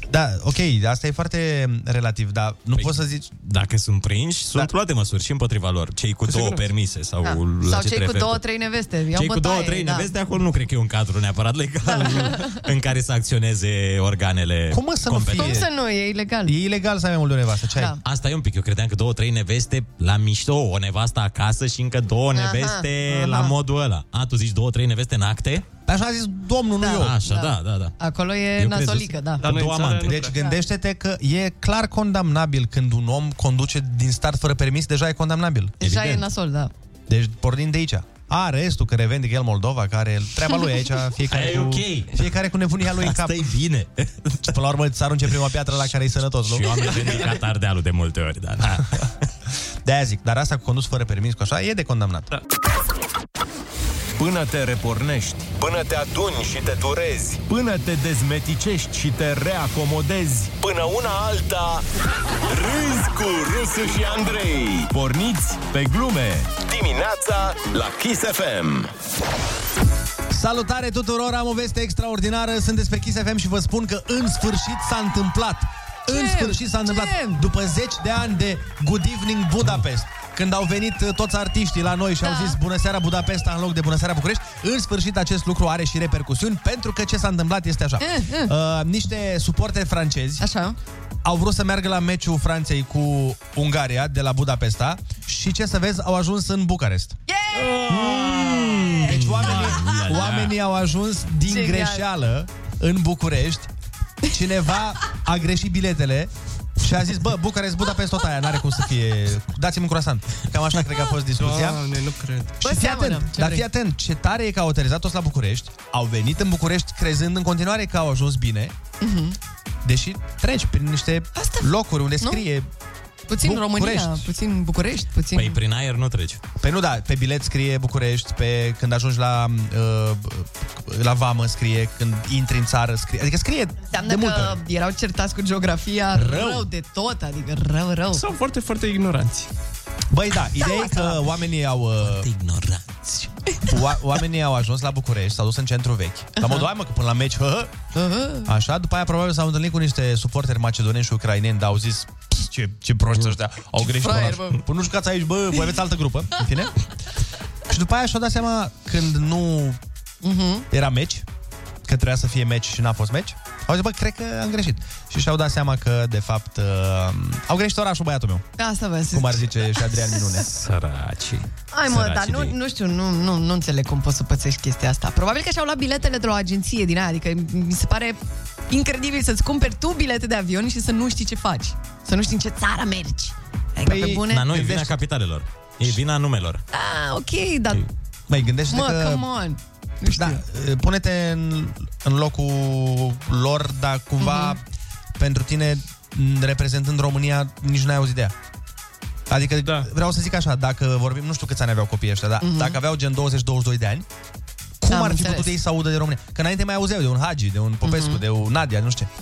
Da, ok, asta e foarte relativ, dar nu păi, poți să zici... Dacă sunt prinși, sunt da. luate măsuri și împotriva lor. Cei cu, cu două permise sau... Da. Sau cei cu două, trei neveste. Cei bătaie, cu două, trei da. neveste, acolo nu cred că e un cadru neapărat legal da. în care să acționeze organele Cum să competente. Nu fie? Cum să nu? E ilegal. E ilegal să ai mai mult de o nevastă. Ce da. ai? Asta e un pic. Eu credeam că două, trei neveste la mișto, o nevastă acasă și încă două aha, neveste aha. la modul ăla. A, tu zici două, trei neveste în acte? Așa a zis domnul, da, nu eu. Așa, da, da, da. Acolo e nasolică, da. Dar două amante. Deci gândește-te că e clar condamnabil când un om conduce din start fără permis, deja e condamnabil. Deja evident. E nasol, da. Deci pornind de aici. A, restul, că revendică el Moldova, care treaba lui aici, fiecare, cu, okay. fiecare cu nebunia lui în cap. Asta-i bine. Și până la urmă îți arunce prima piatră la care e sănătos, nu? Și eu am revendicat Ardealul de multe ori, da. da. De-aia zic, dar asta cu condus fără permis, cu așa, e de condamnat. Da. Până te repornești, până te aduni și te durezi, până te dezmeticești și te reacomodezi, până una alta, râzi cu Rusu și Andrei. Porniți pe glume dimineața la Kiss F M. Salutare tuturor, am o veste extraordinară, sunteți pe Kiss F M și vă spun că în sfârșit s-a întâmplat. Cem, în sfârșit s-a întâmplat cem. după zece de ani de Good Evening Budapest. Când au venit toți artiștii la noi și da. au zis bună seara Budapesta în loc de bună seara București, în sfârșit acest lucru are și repercusiuni, pentru că ce s-a întâmplat este așa. E, e. Uh, niște suporteri francezi așa. au vrut să meargă la meciul Franței cu Ungaria de la Budapesta și ce să vezi, au ajuns în Bucarest. Mm. Deci oamenii, oamenii au ajuns din Genial. greșeală în București. Cineva a greșit biletele și a zis, bă, Bucarest, Budapest, tot aia, n-are cum să fie... Dați-mi un croissant. Cam așa cred că a fost discuția. Doamne, nu cred. Bă, și fii atent, dar fii atent, ce tare e că au aterizat toți la București, au venit în București crezând în continuare că au ajuns bine, uh-huh. deși treci prin niște Asta... locuri unde scrie... Nu? Puțin București. România, puțin București, puțin... Păi prin aer nu treci. Păi nu, da, pe bilet scrie București, pe când ajungi la uh, la vamă scrie, când intri în țară scrie, adică scrie Înseamnă de multă. Înseamnă că erau certați cu geografia rău. rău de tot, adică rău, rău. Sau foarte, foarte ignoranți. Băi da, ideea e că oamenii au... Uh, ignoranți. oamenii au ajuns la București, s-au dus în centru vechi. La modul, hai mă, că până la meci, hă, hă. Așa, după aia probabil s-au întâlnit cu niște suporteri macedoneni și ucraineni, dar au zis, ce, ce proști ăștia, au ce greșit. Fraier, bă. Până nu jucați aici, bă, voi aveți altă grupă, în fine. Și după aia și-au dat seama, când nu uh-huh. era meci, că trebuia să fie meci și n-a fost meci, au zis, bă, cred că am greșit. Și și-au dat seama că, de fapt, uh, au greșit orașul, băiatul meu. Asta vă zic. Cum ar zice și Adrian Minune. Săraci. Ai mă, dar nu, nu știu, nu, nu, nu înțeleg cum poți să pățești chestia asta. Probabil că și-au luat biletele de la o agenție din aia, adică mi se pare incredibil să-ți cumperi tu bilete de avion și să nu știi ce faci. Să nu știi în ce țară mergi. Adică, păi, pe bune... Dar nu e vina capitalelor, e vina numelor. Ah, ok, dar... Băi, gândește-te mă, că... come on. Da, pune-te în, în locul lor, dar cumva mm-hmm. pentru tine, reprezentând România, nici n-ai auzit de ea. Adică, da. Vreau să zic așa, dacă vorbim, nu știu câți ani aveau copiii ăștia, dar mm-hmm. dacă aveau gen douăzeci douăzeci și doi de ani, cum da, ar fi înțeles. Putut ei să audă de România? Că înainte mai auzeau de un Hagi, de un Popescu, mm-hmm. de un Nadia, nu știu ce.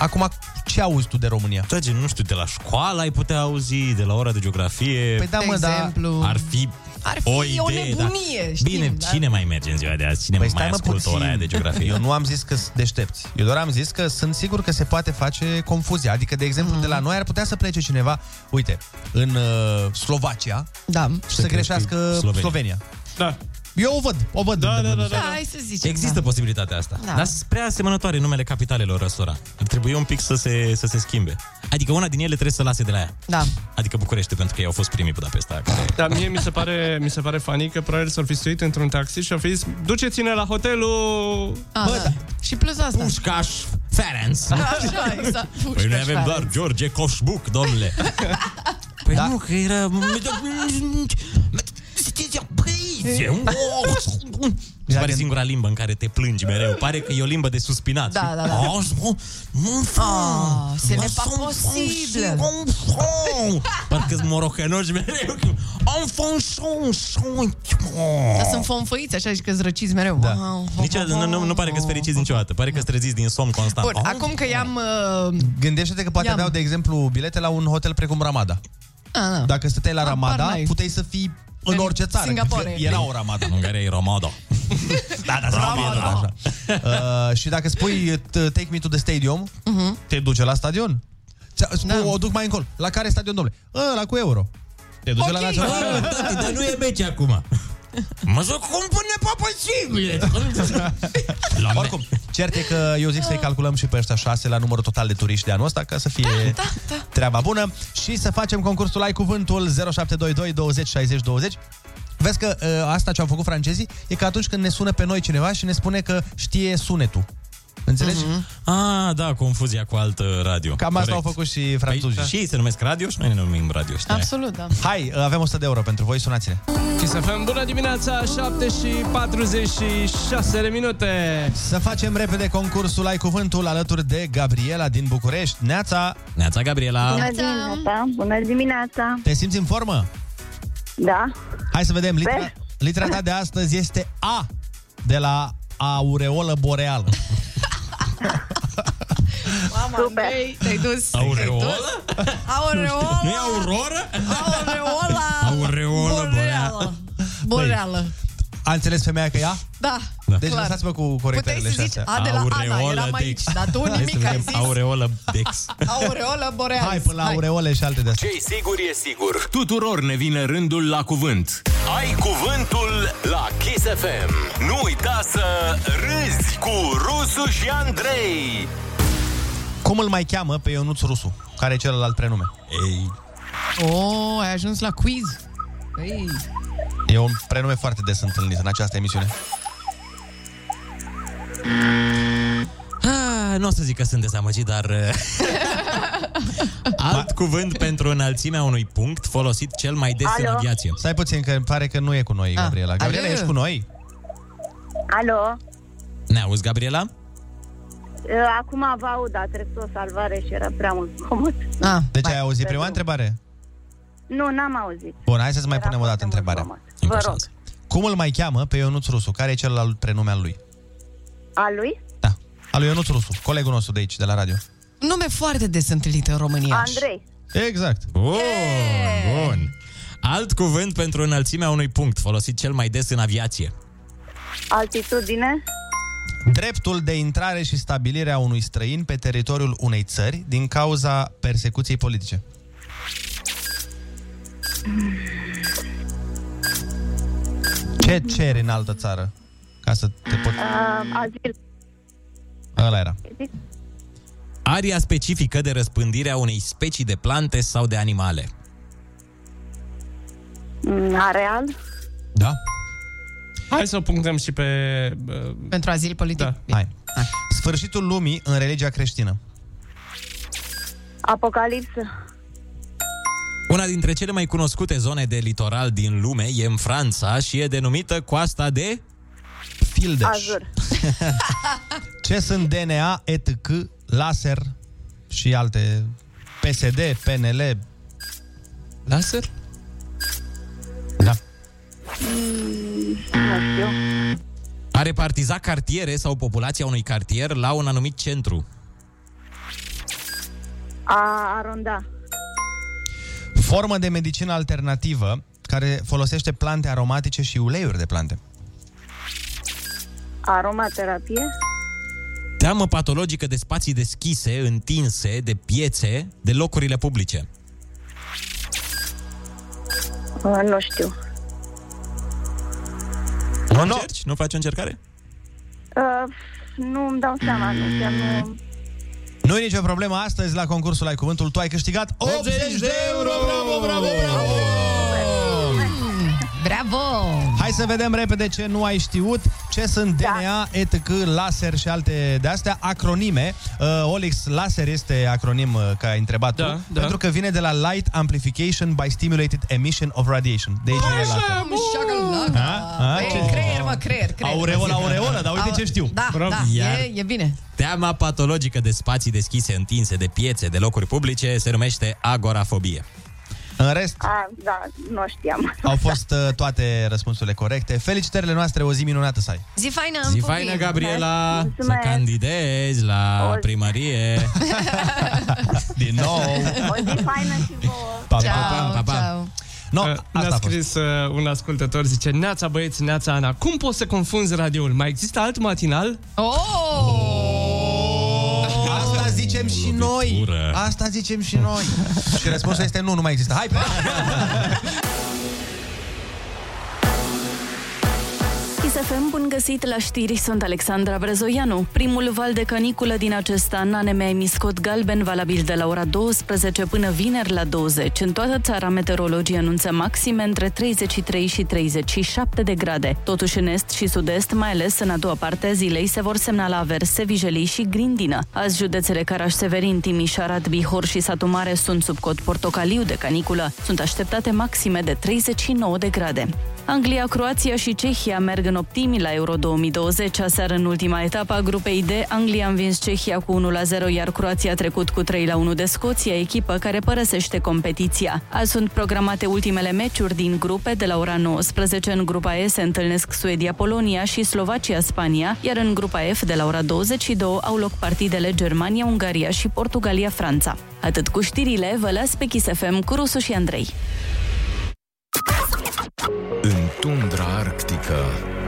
Acum, ce auzi tu de România? Dragi, nu știu, de la școală ai putea auzi, de la ora de geografie... Păi da, mă, da, ar fi... Ar fi o, idee, o nebunie, da. Știm, bine, dar... cine mai merge în ziua de azi? Cine păi mai ascultă ora aia de geografie? Eu nu am zis că sunt deștepți. Eu doar am zis că sunt sigur că se poate face confuzia. Adică, de exemplu, mm-hmm. de la noi ar putea să plece cineva, uite, în uh, Slovacia da. Și să greșească Slovenia. Slovenia. Da. Eu o văd, o văd. Da, da, da, da, da. Hai să zicem, există da. Posibilitatea asta. Da. Dar sunt prea asemănătoare numele capitalelor răsora. Ar trebui un pic să se, să se schimbe. Adică una din ele trebuie să lase de la ea. Da. Adică București, pentru că ei au fost primii Budapesta. Care... Dar mie mi se pare, mi se pare funny că probabil s-au fi suit într-un taxi și au fi zis, duceți-ne la hotelul... A, bă, da. Da. Și plus asta. Pușcaș Ferenc. Așa, exact. Pușcaș păi noi avem doar George Coșbuc, domnule. Păi da? Nu, că era... Îți pare singura limbă în care te plângi mereu. Pare că e o limbă de suspinat. Da, da, da. Se ne pa posibil. Parcă-s morocănoși mereu. Dar sunt fonfăiți așa și că-ți răciți mereu. Nu pare că-s fericiți niciodată. Pare că-s treziți din somn constant. Bun, acum că i-am... Gândește-te că poate aveau, de exemplu, bilete la un hotel precum Ramada. Dacă stăteai la Ramada, puteai să fii în orice țară. Singapore. Era o Ramada. În Ungaria e Ramada. Da, da, Ramada. Uh, și dacă spui take me to the stadium, uh-huh. te duce la stadion. Spui, da. O duc mai încolo. La care stadion, domnule? Ăla cu euro. Te duce okay. la național. Dar nu e meci acum. Mă joc cum până papățibile. Oricum, cert e că eu zic să-i calculăm și pe ăștia șase la numărul total de turiști de anul ăsta, ca să fie da, da, da. Treaba bună. Și să facem concursul Ai Cuvântul zero șapte doi doi douăzeci șaizeci douăzeci. Vezi că ă, asta ce au făcut francezii e că atunci când ne sună pe noi cineva și ne spune că știe sunetul. Înțelegi? Uh-huh. Ah, da, confuzia cu altă radio. Cam corect. Asta au făcut și francezii. Păi, și ei se numesc radio și noi ne numim radio. Știa. Absolut, da. Hai, avem o sută de euro pentru voi, sunați-ne. Kiss F M, bună dimineața, șapte și patruzeci și șase de minute. Să facem repede concursul Ai Cuvântul alături de Gabriela din București. Neața! Neața, Gabriela! Bună dimineața! Bună dimineața! Te simți în formă? Da. Hai să vedem, litera, litera ta de astăzi este A, de la aureolă boreală. Mama, mei, te-ai dus. Aureolă? Aureolă. Nu e auroră? Aureola. Aureolă boreală. Boreală. A înțeles femeia că ea? Da. Deci clar. Lăsați-mă cu corectările și astea. Puteai să zici A de la Ana, eram aici, dar tu nimic ai zis. Aureolă Dex. Aureolă boreală. Hai până la aureole și alte de astea. Ce-i sigur e sigur. Tuturor ne vine rândul la cuvânt. Ai Cuvântul la Kiss F M. Nu uita să râzi cu Rusu și Andrei. Cum îl mai cheamă pe Ionuț Rusu? Care e celălalt prenume? Ei. Oh, ai ajuns la quiz. Ei. E un prenume foarte des întâlnit în această emisiune. Mm. Ah, nu o să zic că sunt dezamăgit, dar... Alt cuvânt pentru înălțimea unui punct folosit cel mai des. Alo. În aviație. Stai puțin, că îmi pare că nu e cu noi, Gabriela. Ah. Gabriela, ești cu noi? Alo? Ne auzi, Gabriela? Acum vă aud, dar trebuie să o salvare și era prea mult comod. Ah, deci ai auzit prima întrebare? Nu, n-am auzit. Bun, hai să-ți mai punem o dată întrebarea. Vă rog. Cum îl mai cheamă pe Ionuț Rusu? Care e celălalt prenume al lui? Al lui? Da, al lui Ionuț Rusu, colegul nostru de aici, de la radio. Nume foarte des întâlnit în România. Andrei. Exact. Oh, bun. Alt cuvânt pentru înălțimea unui punct, folosit cel mai des în aviație. Altitudine. Dreptul de intrare și stabilire a unui străin pe teritoriul unei țări din cauza persecuției politice. Ce ceri în altă țară? Ca să te poți... Azil. Ăla era. Aria specifică de răspândire a unei specii de plante sau de animale. Areal? Da. Hai să o punctăm și pe... Pentru azil politic. Da. Hai. Hai. Sfârșitul lumii în religia creștină. Apocalipsă. Una dintre cele mai cunoscute zone de litoral din lume e în Franța și e denumită coasta de... Fildeș. Azur. Ce sunt D N A, E T C, laser și alte... P S D, P N L... Laser? Da. Mm, a repartiza cartiere sau populația unui cartier la un anumit centru. A aronda. Formă de medicină alternativă care folosește plante aromatice și uleiuri de plante. Aromaterapie? Teamă patologică de spații deschise, întinse, de piețe, de locurile publice. Nu știu. Nu încerci? Nu faci o încercare? Uh, nu îmi dau seama. Nu știu, nu... Nu e nicio problemă. Astăzi, la concursul Ai Cuvântul, tu ai câștigat optzeci de euro! Bravo, bravo, bravo! Bravo! Hai să vedem repede ce nu ai știut. Ce sunt da. D N A, E T C, laser și alte de astea. Acronime. Uh, Olix, laser este acronim că ai întrebat da, tu. Da. Pentru că vine de la Light Amplification by Stimulated Emission of Radiation. De aici e laser. Băi, creier, mă, creier, creier. Aureola, aureola, dar uite ce știu. Da, Bravo. da, Iar e, e bine. Teama patologică de spații deschise, întinse, de piețe, de locuri publice, se numește agorafobie. În rest, A, da, nu știam. Au fost uh, toate răspunsurile corecte. Felicitările noastre, o zi minunată să ai. Zi faină, zi faină, Gabriela. Mulțumesc. Să candidezi la o primărie. Din nou. O zi faină și vouă. Pa, ciao, pa, pa, pa, pa. No, uh, ne-a scris uh, un ascultător, zice: neața băieți, neața Ana, cum poți să confunzi radioul? Mai există alt matinal? Oh! oh! Asta zicem și noi. Asta zicem și noi. Și răspunsul este nu, nu mai există. Hai! Kiss F M, bun găsit la știri, sunt Alexandra Prezoianu. Primul val de caniculă din acest an, A N M a emis cod galben valabil de la ora douăsprezece până vineri la douăzeci. În toată țara, meteorologii anunță maxime între treizeci și trei și treizeci și șapte de grade. Totuși, în est și sud-est, mai ales în a doua parte a zilei, se vor semnala averse, vijelii și grindină. Azi, județele Caraș-Severin, Timișoara, Bihor și Satu Mare sunt sub cod portocaliu de caniculă. Sunt așteptate maxime de treizeci și nouă de grade. Anglia, Croația și Cehia merg în optimi la Euro două mii douăzeci. Aseară, în ultima etapă a grupei D, Anglia a învins Cehia cu unu la zero, iar Croația a trecut cu trei la unu de Scoția, echipă care părăsește competiția. Azi sunt programate ultimele meciuri din grupe. De la ora nouăsprezece, în grupa E se întâlnesc Suedia-Polonia și Slovacia-Spania, iar în grupa F, de la ora douăzeci și două, au loc partidele Germania-Ungaria și Portugalia-Franța. Atât cu știrile, vă las pe Kiss F M cu Rusu și Andrei. În tundra arctică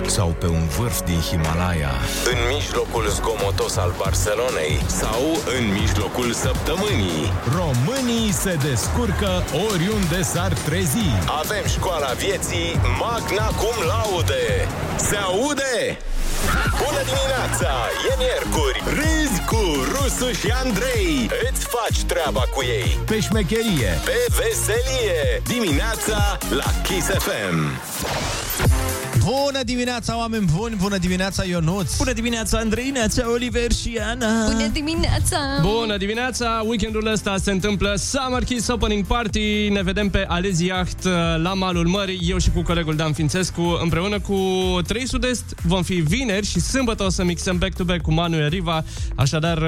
sau pe un vârf din Himalaya, în mijlocul zgomotos al Barcelonei sau în mijlocul săptămânii, românii se descurcă oriunde s-ar trezi. Avem școala vieții Magna Cum Laude. Se aude? Bună dimineața! E miercuri! Râzi cu Rusu și Andrei! Îți faci treaba cu ei! Pe șmecherie! Pe veselie! Dimineața la Kiss F M! Bună dimineața, oameni buni! Bună dimineața, Ionuț! Bună dimineața, Andrei, neața, Oliver și Ana! Bună dimineața! Bună dimineața! Weekendul ăsta se întâmplă Summer Kiss Opening Party. Ne vedem pe Alezi Yacht la malul mării. Eu și cu colegul Dan Fințescu, împreună cu trei Sud-Est, vom fi vineri și sâmbătă o să mixăm back-to-back cu Manuel Riva. Așadar,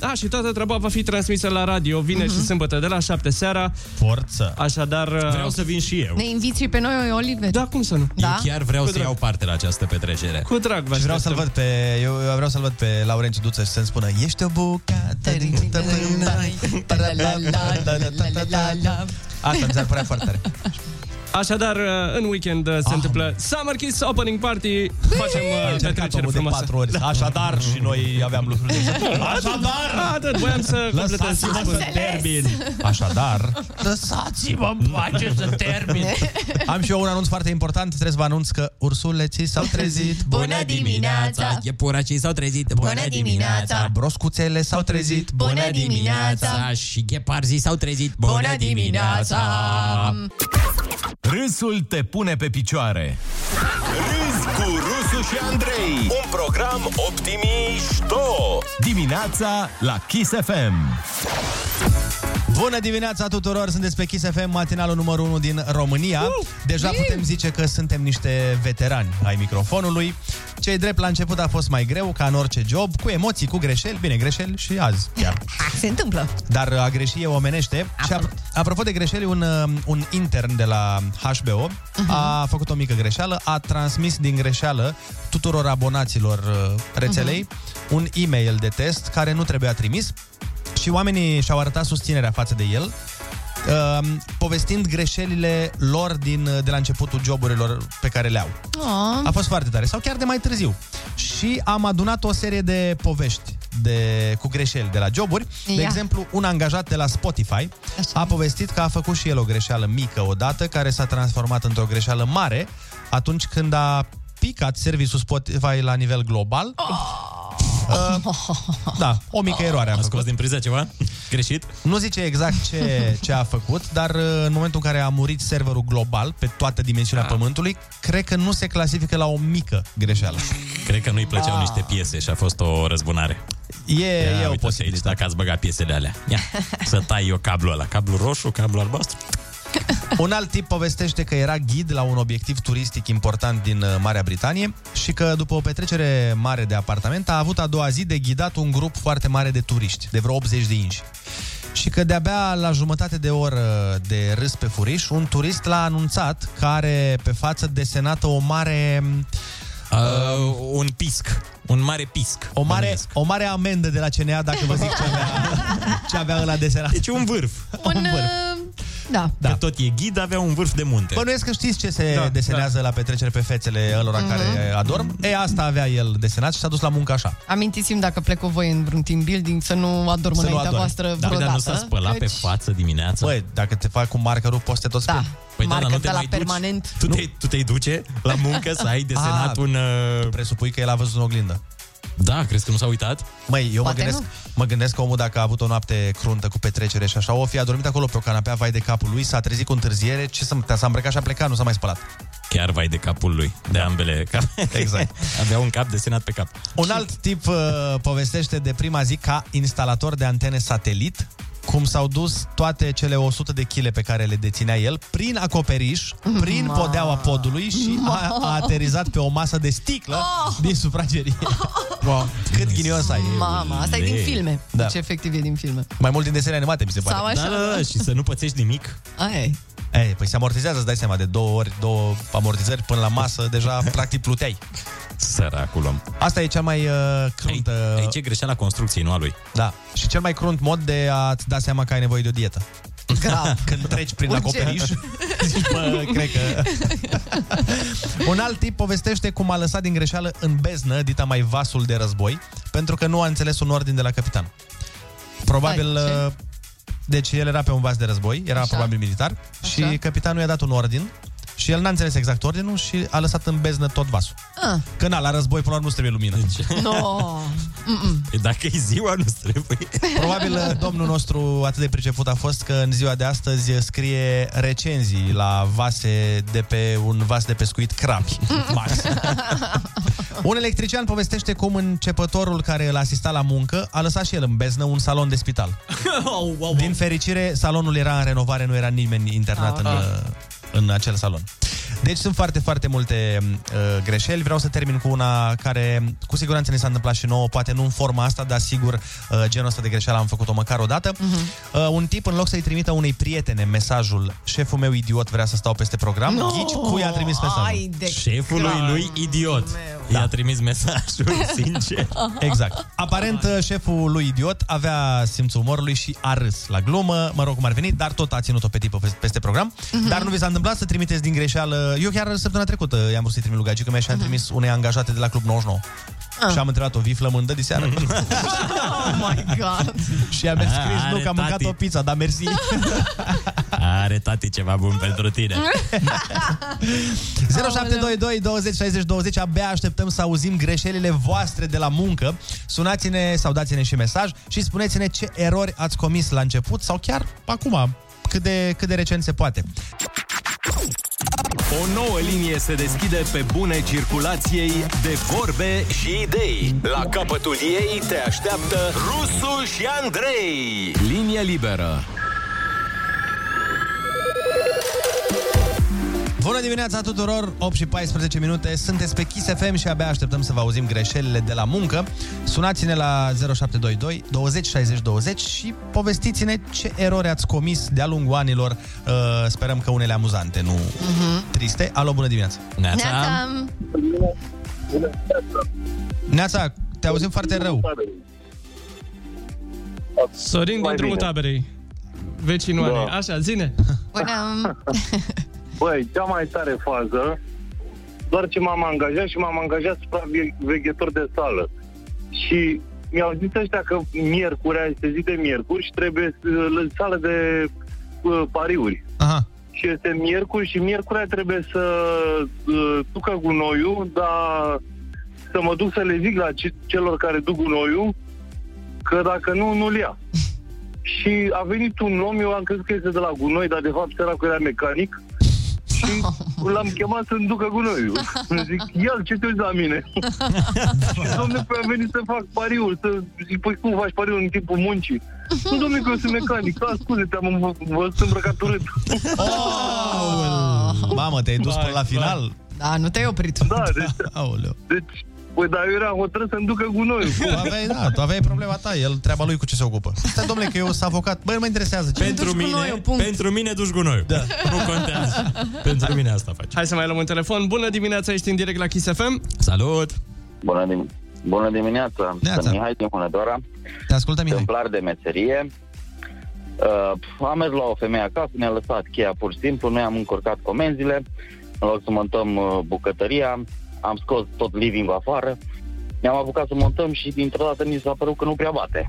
a, și toată treaba va fi transmisă la radio vineri uh-huh. și sâmbătă de la șapte seara. Forță! Așadar... Vreau să vin și eu! Ne inviți și pe noi, Oliver! Da, cum să nu? Da? Eu chiar vreau să iau parte la această petrecere. Cu drag, v-aș vreau să-l văd pe eu vreau să-l văd pe Laurențiu Duță și să-mi spună: "Ești o bucată din tămâna." Asta mi-ar părea foarte tare. Așadar, în weekend se ah, întâmplă Summer Kiss Opening Party. Facem petrecere frumoasă. Da. Așadar, și noi aveam lucruri de jocuri. Așadar! Atât, voiam să lăsați-mă să termin. Așadar, lăsați-mă în pace să termin. Am și eu un anunț foarte important. Trebuie să vă anunț că ursuleții s-au trezit. Bună dimineața! Iepurașii s-au trezit. Bună dimineața! Broscuțele s-au trezit. Bună dimineața! Și gheparzii s-au trezit. Bună dimineața! Râsul te pune pe picioare. Râs cu Rusu și Andrei. Un program optimișto. Dimineața la Kiss F M. Bună dimineața tuturor, sunteți pe Kiss F M, matinalul numărul unu din România. Deja putem zice că suntem niște veterani ai microfonului. Ce-i drept, la început a fost mai greu, ca în orice job, cu emoții, cu greșeli. Bine, greșeli și azi chiar. Se întâmplă. Dar a greși e omenește. Absolut. Și a, apropo de greșeli, un, un intern de la H B O uh-huh. a făcut o mică greșeală. A transmis din greșeală tuturor abonaților rețelei uh-huh. un e-mail de test care nu trebuia trimis. Și oamenii și-au arătat susținerea față de el, uh, povestind greșelile lor din, de la începutul joburilor pe care le au. Aww. A fost foarte tare, sau chiar de mai târziu. Și am adunat o serie de povești de, cu greșeli de la joburi. Ia. De exemplu, un angajat de la Spotify Așa. a povestit că a făcut și el o greșeală mică odată, care s-a transformat într-o greșeală mare atunci când a picat serviciul Spotify la nivel global. Oh. Uh, da, o mică eroare a făcut. A scos din priză ceva? Greșit? Nu zice exact ce, ce a făcut, dar în momentul în care a murit serverul global pe toată dimensiunea ah. pământului, cred că nu se clasifică la o mică greșeală. Cred că nu-i plăceau ah. niște piese și a fost o răzbunare. E, Ia, e o posibilitate. Dacă ați băgat piesele alea. Ia, să tai eu cablul ăla. Cablu roșu, cablu albastru. Un alt tip povestește că era ghid la un obiectiv turistic important din Marea Britanie și că după o petrecere mare de apartament a avut a doua zi de ghidat un grup foarte mare de turiști, de vreo optzeci de inși. Și că de-abia la jumătate de oră de râs pe furiș, un turist l-a anunțat că are pe față desenată o mare... Uh, un pisc. Un mare pisc. O mare, o mare amendă de la C N A, dacă vă zic ce avea, ce avea ăla desenat. Deci un vârf. Un, un vârf. Da. da. Că tot e ghid, avea un vârf de munte. Bănuiesc că știți ce se da, desenează da. la petrecere pe fețele ălora mm-hmm. care adorm. E, asta avea el desenat și s-a dus la muncă așa. Amintiți-mi dacă plec cu voi în vreun team building să nu adorm să înaintea nu adorm. voastră vreodată. Da, dar nu s-a spălat căci... pe față dimineața? Băi, dacă te faci cu markerul, poți să te tot spui. Da. Păi, Marcă de la permanent. Tu te, tu te-i duce la muncă să ai desenat A, un... Uh... Presupui că el a văzut în oglindă. Da, crezi că nu s-a uitat? Măi, eu mă gândesc, mă gândesc că omul, dacă a avut o noapte cruntă cu petrecere și așa, o fi adormit acolo pe o canapea, vai de capul lui, s-a trezit cu întârziere, ce să, s-a îmbrăcat și a plecat, nu s-a mai spălat. Chiar vai de capul lui, de ambele cap. Exact. Avea un cap desenat pe cap. Un alt tip uh, povestește de prima zi ca instalator de antene satelit, cum s-au dus toate cele o sută de chile pe care le deținea el prin acoperiș, prin Ma. podeaua podului și a, a aterizat pe o masă de sticlă oh. din sufragerie. Wow. Cât ghinion să ai. Mama, asta e din filme. Da. Deci efectiv e din filme. Mai mult din desene animate, mi se pare. Sau așa. Da, da, și să nu pățești nimic. Ai. Ei, păi se amortizează, îți dai seama, de două ori, două amortizări până la masă, deja practic pluteai. Săracul om. Asta e cea mai uh, cruntă... Aici e greșeala construcției, nu a lui. Da. Și cel mai crunt mod de a-ți da seama că ai nevoie de o dietă. Grav. Când treci prin Urgent. acoperiș, zici, bă, cred că... Un alt tip povestește cum a lăsat din greșeală în beznă dita mai vasul de război, pentru că nu a înțeles un ordin de la capitan. Probabil... Hai, deci el era pe un vas de război, era Așa. probabil militar, Așa. și capitanul i-a dat un ordin și el n-a înțeles exact ordinul și a lăsat în beznă tot vasul. Ah. Că na, la război până la urmă nu trebuie lumină. Deci... No. Dacă e ziua, nu trebuie. Probabil domnul nostru atât de priceput a fost că în ziua de astăzi scrie recenzii la vase de pe un vas de pescuit crabi. Un electrician povestește cum începătorul care îl asista la muncă a lăsat și el în beznă un salon de spital. Din fericire, salonul era în renovare, nu era nimeni internat ah, în... Ah. în acel salon. Deci sunt foarte, foarte multe uh, greșeli. Vreau să termin cu una care cu siguranță ne s-a întâmplat și nouă, poate nu în forma asta, dar sigur uh, genul ăsta de greșeală am făcut-o măcar o dată. Uh-huh. Uh, un tip, în loc să-i trimită unei prietene mesajul "șeful meu idiot vrea să stau peste program", no! Ghici cui a trimis mesajul. Șefului lui idiot. Da. I-a trimis mesajul, sincer. Exact. Aparent, șeful lui idiot avea simțul umorului și a râs la glumă, mă rog cum ar veni, dar tot a ținut-o pe tipul peste program. Mm-hmm. Dar nu vi s-a întâmplat să trimiteți din greșeală? Eu chiar săptămâna trecută i-am vrut să-i trimit lui Gagică mea și am mm-hmm. trimis unei angajate de la Club nouăzeci și nouă. Ah. Și am întrebat o vii flămândă de seară. Oh my God. Și am scris nu că am mâncat o pizza, dar mersi. Are tati ceva bun pentru tine. zero șapte doi doi douăzeci șaizeci douăzeci. Abia așteptăm să auzim greșelile voastre de la muncă. Sunați-ne sau dați-ne și mesaj și spuneți-ne ce erori ați comis la început sau chiar acum, cât de, cât de recent se poate. O nouă linie se deschide pe bune circulației de vorbe și idei. La capătul ei te așteaptă Rusu și Andrei. Linie liberă. Bună dimineața tuturor, opt și paisprezece minute, sunteți pe Kiss F M și abia așteptăm să vă auzim greșelile de la muncă. Sunați-ne la zero șapte doi doi douăzeci șaizeci douăzeci și povestiți-ne ce erori ați comis de-a lungul anilor. Uh, sperăm că unele amuzante, nu uh-huh. triste. Alo, bună dimineața! Neața! Neața, Neața te auzim foarte rău. Sorin din drumul taberei. Vecinul da. Așa, zine! Bună! Băi, cea mai tare fază, doar ce m-am angajat și m-am angajat supraveghetor de sală. Și mi-au zis ăștia că miercurea este zi de miercuri și trebuie uh, sală de uh, pariuri. Aha. Și este miercuri și miercurea trebuie să uh, ducă gunoiul, dar să mă duc să le zic la ce- celor care duc gunoiul că dacă nu, nu-l ia. Și a venit un om, eu am crezut că este de la gunoi, dar de fapt săracul era mecanic. Și l-am chemat să-mi ducă gunoiul. Îmi zic, ia-l, ce te uiți la mine? Și domnule, păi am venit să fac pariul, să zic, păi cum faci pariul în timpul muncii? Nu, domnule, că eu sunt mecanic, da, scuze, te-am îmbrăcat urât. Oh! Mamă, te-ai dus până la final? Da, nu te-ai oprit. Da, deci, aoleu. Deci, păi, dar eu eram hotărât să-mi ducă gunoiul. Tu aveai, da, tu aveai problema ta, el treaba lui cu ce se ocupă. Stai, domnule, că eu sunt avocat. Băi, mă interesează. Ce pentru, mine, gunoiul, pentru mine duci gunoiul. Da. Nu contează. Pentru mine asta faci. Hai să mai luăm un telefon. Bună dimineața, ești în direct la Kiss F M. Salut! Bună, dim- bună dimineața. Sunt Mihai din Hunedoara. Te ascultă, Mihai. Templar de meserie. Uh, am mers la o femeie acasă, ne-a lăsat cheia pur și simplu, noi am încurcat comenzile, în loc să montăm bucătăria, am scos tot living-ul afară, ne-am apucat să montăm și dintr-o dată ni s-a părut că nu prea bate.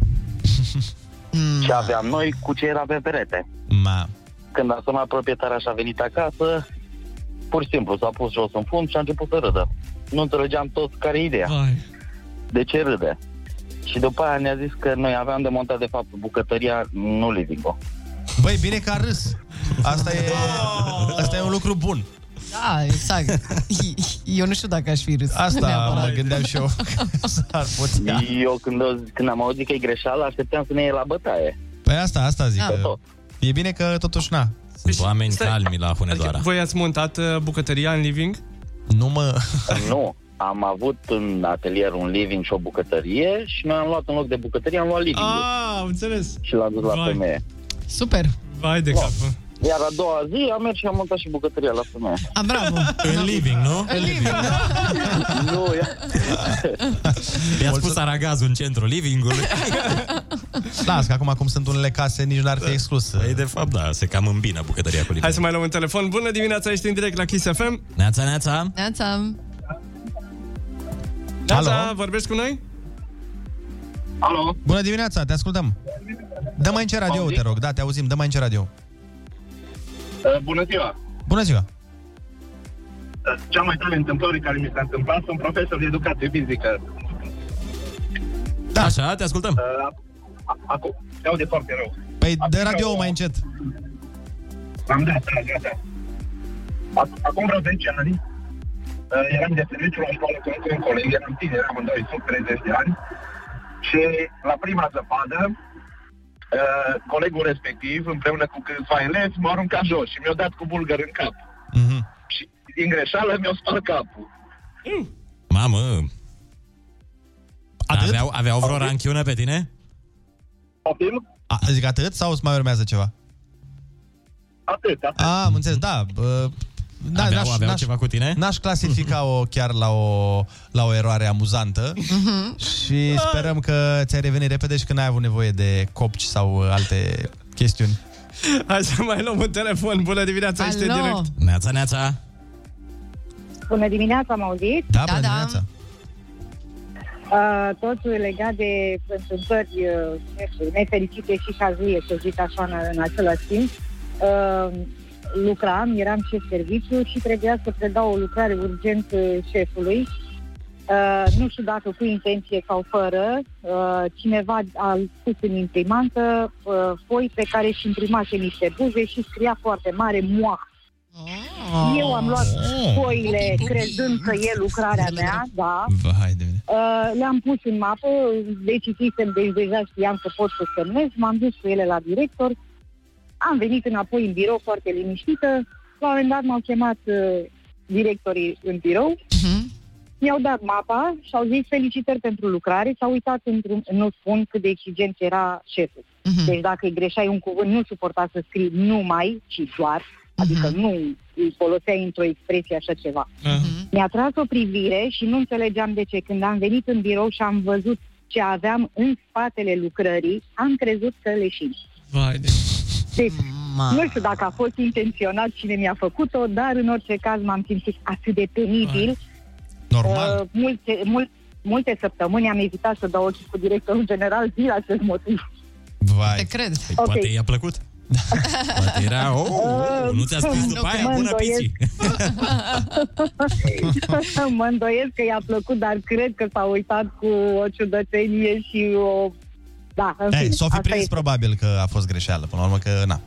Ce aveam noi cu ce era pe perete. Ma. Când a sunat proprietarea și a venit acasă, pur și simplu s-a pus jos în fund și a început să râdă. Nu înțelegeam toți care e ideea. Ai. De ce râde? Și după aia ne-a zis că noi aveam de montat de fapt bucătăria, nu living-ul. Băi, bine că a râs. Asta e, asta e un lucru bun. Da, exact. Eu nu știu dacă aș fi râs. Asta neapărat. Mă gândeam și eu. S-ar putea. Eu când, o, când am auzit că e greșeală, așteptam să ne iei la bătaie. Păi asta, asta zic. Da. E bine că totuși na. Sunt deci, oameni stai. calmi la Hunedoara. Adică voi ați montat bucătăria în living? Nu mă... Nu. Am avut în atelier un living și o bucătărie și noi am luat în loc de bucătărie, am luat living-ul. Ah, înțeles. Și l-am dus la Vai. femeie. Super. Vai de cap. Iar a doua zi am mers și am montat și bucătăria la femeie. A, bravo! În living, nu? În living. Nu, ia... I-a spus aragazul în centrul living-ului. Las, că acum cum sunt unele case, nici n-ar fi exclus. Păi, de fapt, da, se cam îmbină bucătăria cu living. Hai să mai luăm un telefon. Bună dimineața, ești în direct la Kiss F M. Neața, neața! Neața! Neața, vorbești cu noi? Alo! Bună dimineața, te ascultăm. Dă mai în ce radio, te rog. Da, te auzim, dă mai în ce radio. Bună ziua! Bună ziua! Cea mai tare întâmplări care mi s-a întâmplat, sunt profesor de educație fizică. Da, așa, te ascultăm. Acum, te aude foarte rău. Păi, dă radio mai încet. Am dat, da, da, da. Acum vreo zece ani, eram de serviciu la școală cu un coleg, eram tine, eram în doi sub treizeci de ani, și la prima zăpadă, Uh, colegul respectiv, împreună cu câțiva elevi, m-a aruncat jos și mi-a dat cu bulgări în cap. Mm-hmm. Și din greșeală mi-a spart capul. Mm. Mamă! Atât? Aveau, aveau vreo ranchiună pe tine? Optim? A, zic atât sau îți mai urmează ceva? Atât, atât. Ah, am înțeles, da. Uh, Da, aveau, aveau ceva cu tine? N-aș clasifica-o chiar la o, la o eroare amuzantă. Și sperăm că ți-ai revenit repede și că n-ai avut nevoie de copci sau alte chestiuni. Hai să mai luăm un telefon. Bună dimineața, ești în direct. Neața, neața. Bună dimineața, m-au auzit? Da, bună da, dimineața. Uh, totul legat de întâmplări uh, nefericite și cazuie, să zic așa, în, în același timp. Uh, lucram, eram șef serviciu și trebuia să predau o lucrare urgent șefului. Uh, nu știu dacă cu intenție sau fără, uh, cineva a pus în imprimantă uh, foi pe care își imprimase niște buze și scria foarte mare moah. Oh, eu am luat foile oh, crezând că e lucrarea mea, da. Vai de mine. Uh, le-am pus în mapă, le citisem, deci deja știam că pot să semnez, m-am dus cu ele la director, am venit înapoi în birou foarte liniștită, la un moment dat m-au chemat uh, directorii în birou, uh-huh. Mi-au dat mapa și au zis felicitări pentru lucrare, s-au uitat într-un, nu spun cât de exigent era șeful. Uh-huh. Deci dacă îi greșeai un cuvânt, nu suporta să scrii numai, ci doar. Adică nu îi foloseai într-o expresie așa ceva. Uh-huh. Mi-a tras o privire și nu înțelegeam de ce. Când am venit în birou și am văzut ce aveam în spatele lucrării, am crezut că leșin. Vai de... Deci, nu știu dacă a fost intenționat cine mi-a făcut-o, dar în orice caz m-am simțit atât de penibil. Normal. Uh, multe, mul- multe săptămâni am evitat să dau ochii cu directorul general din acest motiv. Vai. Te cred. Păi, okay. Poate i-a plăcut. Poate era, oh, uh, nu ți-a spus după aia, bună piții. Mă îndoiesc că i-a plăcut, dar cred că s-a uitat cu o ciudățenie și o... Da, în hey, fin, s-o fi prins e... probabil că a fost greșeală, până la urmă că na.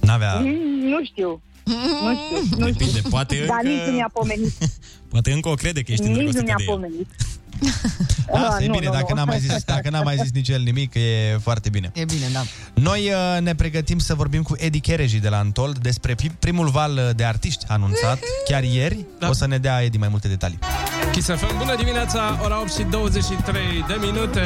N-avea... Mm, nu știu. Nu știu. Nu Depinde, știu. Poate dar încă... nici nu mi-a pomenit. Poate încă o crede că ești îndrăgostită de el. Nici nu mi-a pomenit. Asta uh, e bine, nu, dacă nu. n-a mai zis, dacă n-a mai zis nici el nimic, e foarte bine. E bine, da. Noi uh, ne pregătim să vorbim cu Eddie Chereji de la Untold despre primul val de artiști anunțat chiar ieri. Da. O să ne dea Eddie mai multe detalii. Kiss F M, bună dimineața, ora opt și douăzeci și trei de minute.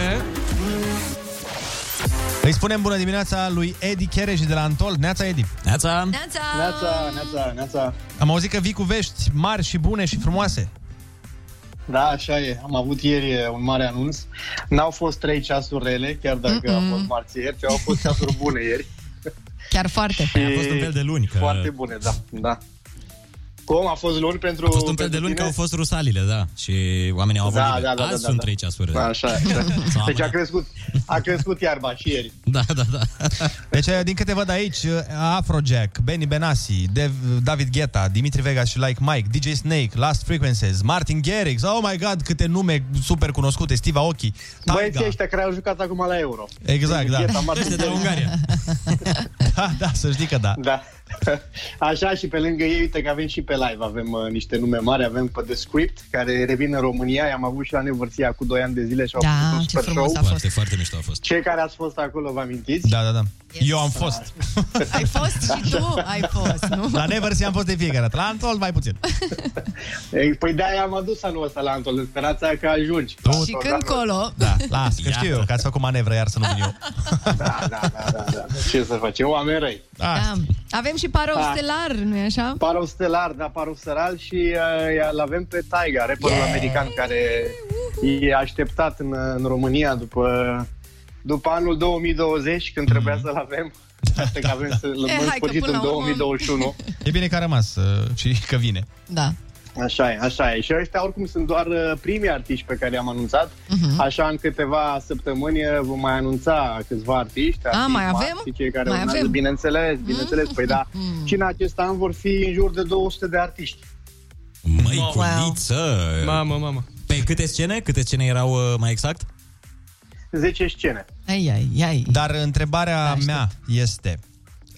Îi spunem bună dimineața lui Eddie Chereji de la Untold. Neața, Eddie. Neața. Neața. Neața, neața, neața. Am auzit că vii cu vești mari și bune și frumoase. Da, așa e. Am avut ieri un mare anunț. N-au fost trei ceasuri rele, chiar dacă Mm-mm. a fost marți ieri, ci au fost ceasuri bune ieri. Chiar foarte. A fost un fel de luni. Că... Foarte bune, da. da. Cum? A fost luni pentru... A fost un fel de luni tine? Că au fost rusalile, da. Și oamenii au avut da, da, da, Azi da, da, sunt da. trei ceasuri rele. Așa e. Da. Deci a crescut, a crescut iarba și ieri. Da, da, da. Deci, din câte văd aici, Afrojack, Benny Benassi, Dev- David Guetta, Dimitri Vegas și Like Mike, D J Snake, Last Frequencies, Martin Garrix, oh my god, câte nume super cunoscute, Steve Aoki, Taiga. Băieții ăștia care au jucat acum la Euro. Exact, David da. Guetta, de, de Ungaria. Da, da, să știi că da. Da. Așa, și pe lângă ei, uite că avem și pe live, avem uh, niște nume mari, avem pe The Script, care revine în România, i-am avut și la Neversea cu doi ani de zile și au da, făcut un super show. Foarte, foarte mișto a fost. Cei care ați fost acolo, vă amintiți? Da, da, da. Yes. Eu am fost. Ai fost și tu ai fost, nu? La Neversea am fost de fiecare dată, la Untold mai puțin. Păi de-aia am adus anul ăsta la Untold, în speranța că ajungi. Tot, și tot, când colo. Da, las, că știu eu, că ați făcut manevră, iar să nu vin eu. Da, da, da, da, da. Ce să faci? Oameni răi. Da. Avem și parou da. stelar, nu-i așa? Parou stelar, da, parou stelar și uh, îl avem pe Taiga, rapperul yeah. american care e așteptat în, în România după, după anul două mii douăzeci, când trebuia mm. să-l avem. Da, da, că avem da. să-l e, spătit în două mii douăzeci și unu. E bine că a rămas uh, și că vine. Da. Așa e, așa e. Și ăștia oricum sunt doar primii artiști pe care i-am anunțat. Uh-huh. Așa, în câteva săptămâni vom mai anunța câțiva artiști. Ah, mai avem? Cei care mai urmează, avem? Bineînțeles, bineînțeles. Mm-hmm. Păi da, mm-hmm. și în acest an vor fi în jur de două sute de artiști. Măi, culiță! Wow. Mamă, mamă. Pe câte scene? Câte scene erau mai exact? zece scene. Ai, ai, ai. Dar întrebarea mea este...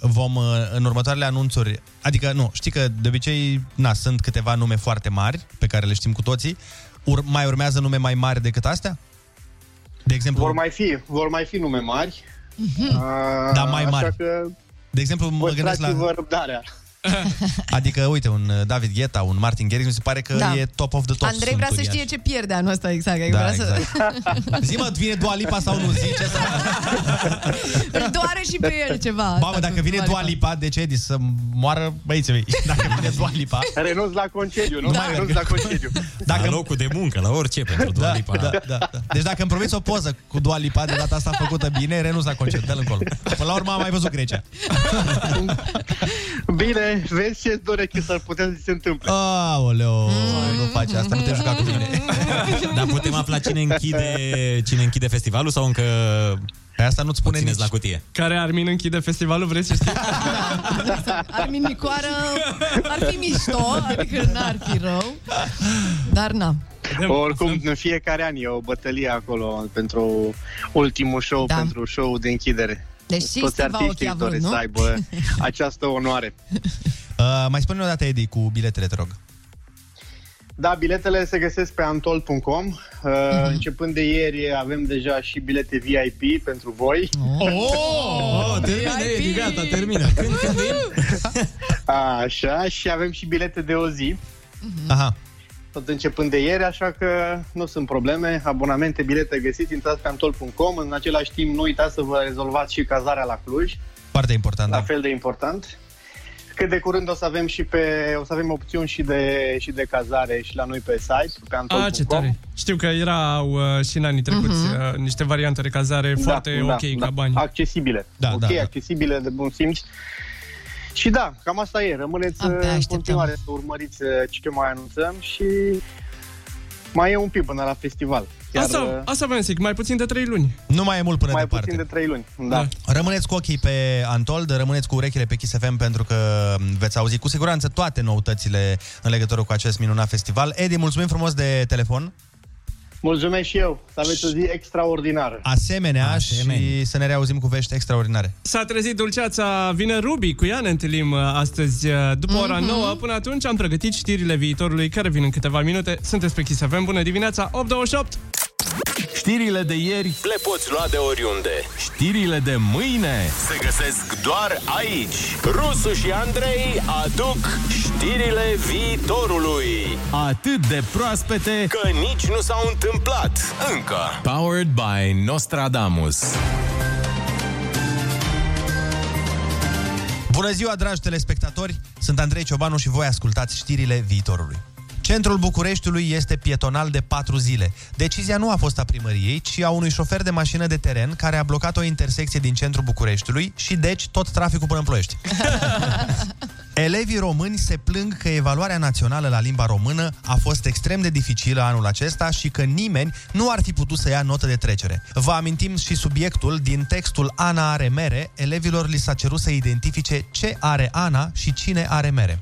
Vom, în următoarele anunțuri, adică nu, știi că de obicei na, sunt câteva nume foarte mari pe care le știm cu toții, Ur- mai urmează nume mai mari decât astea? De exemplu, vor mai fi, vor mai fi nume mari. Uh-huh. A, da, mai mari. Așa că, de exemplu, mă gândesc la răbdarea. Adică, uite, un David Guetta, un Martin Garrix, mi se pare că da. e top of the top. Andrei vrea să știe ce pierde anul ăsta, exact. Da, vrea exact. Să... Zi, mă, vine Dua Lipa sau nu? Zice să... Îl doare și pe el ceva. Mamă, dacă vine Dua Lipa, de ce, Edi, să moară băieții mei? Dacă vine Dua Lipa... Renunț la concediu, nu? Da. Mai renunț la concediu. Dacă... La locul de muncă, la orice pentru Dua Lipa. Da, da, da, da. Deci dacă îmi promiți o poză cu Dua Lipa, de data asta făcută bine, renunț la concediu, dă-l încolo. Până la urmă am mai văzut Grecia. Bine. Vezi ce-ți doresc că s-ar putea să se întâmple. Aoleo, mm. nu faci asta, nu te juca cu mine. Dar putem afla cine închide, cine închide festivalul sau încă... Pe asta nu-ți spune nici la cutie. Care Armin închide festivalul, vreți să știi? Armin Nicoară ar fi mișto, adică n-ar fi rău. Dar na. Oricum, în fiecare an e o bătălie acolo pentru ultimul show, da. pentru show de închidere. Deci toți artiștii își doresc să aibă această onoare. Uh, mai spune o dată, Edi, cu biletele, te rog. Da, biletele se găsesc pe untold punct com. Uh, uh-huh. Începând de ieri avem deja și bilete V I P pentru voi. Oh! oh termină, Edi, gata, termină. Când, când Așa, și avem și bilete de o zi. Uh-huh. Aha. Tot începând de ieri, așa că nu sunt probleme. Abonamente, bilete găsiți, intrați pe untold punct com. În același timp, nu uitați să vă rezolvați și cazarea la Cluj. Foarte important, La da. fel de important. Cât de curând o să avem și pe o să avem opțiuni și de și de cazare și la noi pe site, pe untold punct com. Ah, ce tare. Știu că erau uh, și în anii trecuți uh-huh. uh, niște variante de cazare da, foarte da, ok da, ca bani. Accesibile. Da, ok, da, da. accesibile de bun simț. Și da, cam asta e. Rămâneți în continuare să urmăriți ce mai anunțăm și mai e un pic până la festival. Chiar... Asta, asta vreau să zic, mai puțin de trei luni. Nu mai e mult până mai departe. Mai puțin de trei luni, da. da. Rămâneți cu ochii pe Untold, rămâneți cu urechile pe Kiss F M pentru că veți auzi cu siguranță toate noutățile în legătură cu acest minunat festival. Edi, mulțumim frumos de telefon. Mulțumesc și eu. Să aveți o zi extraordinară. Asemenea, Asemenea și să ne reauzim cu vești extraordinare. S-a trezit dulceața, vine Ruby, cu ea ne întâlnim astăzi după ora mm-hmm. nouă. Până atunci am pregătit știrile viitorului care vin în câteva minute. Sunteți pe Kiss F M. Bună dimineața, opt douăzeci și opt. Știrile de ieri le poți lua de oriunde. Știrile de mâine se găsesc doar aici. Rusu și Andrei aduc știrile viitorului. Atât de proaspete că nici nu s-au întâmplat încă. Powered by Nostradamus. Bună ziua, dragi telespectatori! Sunt Andrei Ciobanu și voi ascultați știrile viitorului. Centrul Bucureștiului este pietonal de patru zile. Decizia nu a fost a primăriei, ci a unui șofer de mașină de teren care a blocat o intersecție din centrul Bucureștiului și deci tot traficul până în Ploiești. Elevii români se plâng că evaluarea națională la limba română a fost extrem de dificilă anul acesta și că nimeni nu ar fi putut să ia notă de trecere. Vă amintim și subiectul din textul Ana are mere, elevilor li s-a cerut să identifice ce are Ana și cine are mere.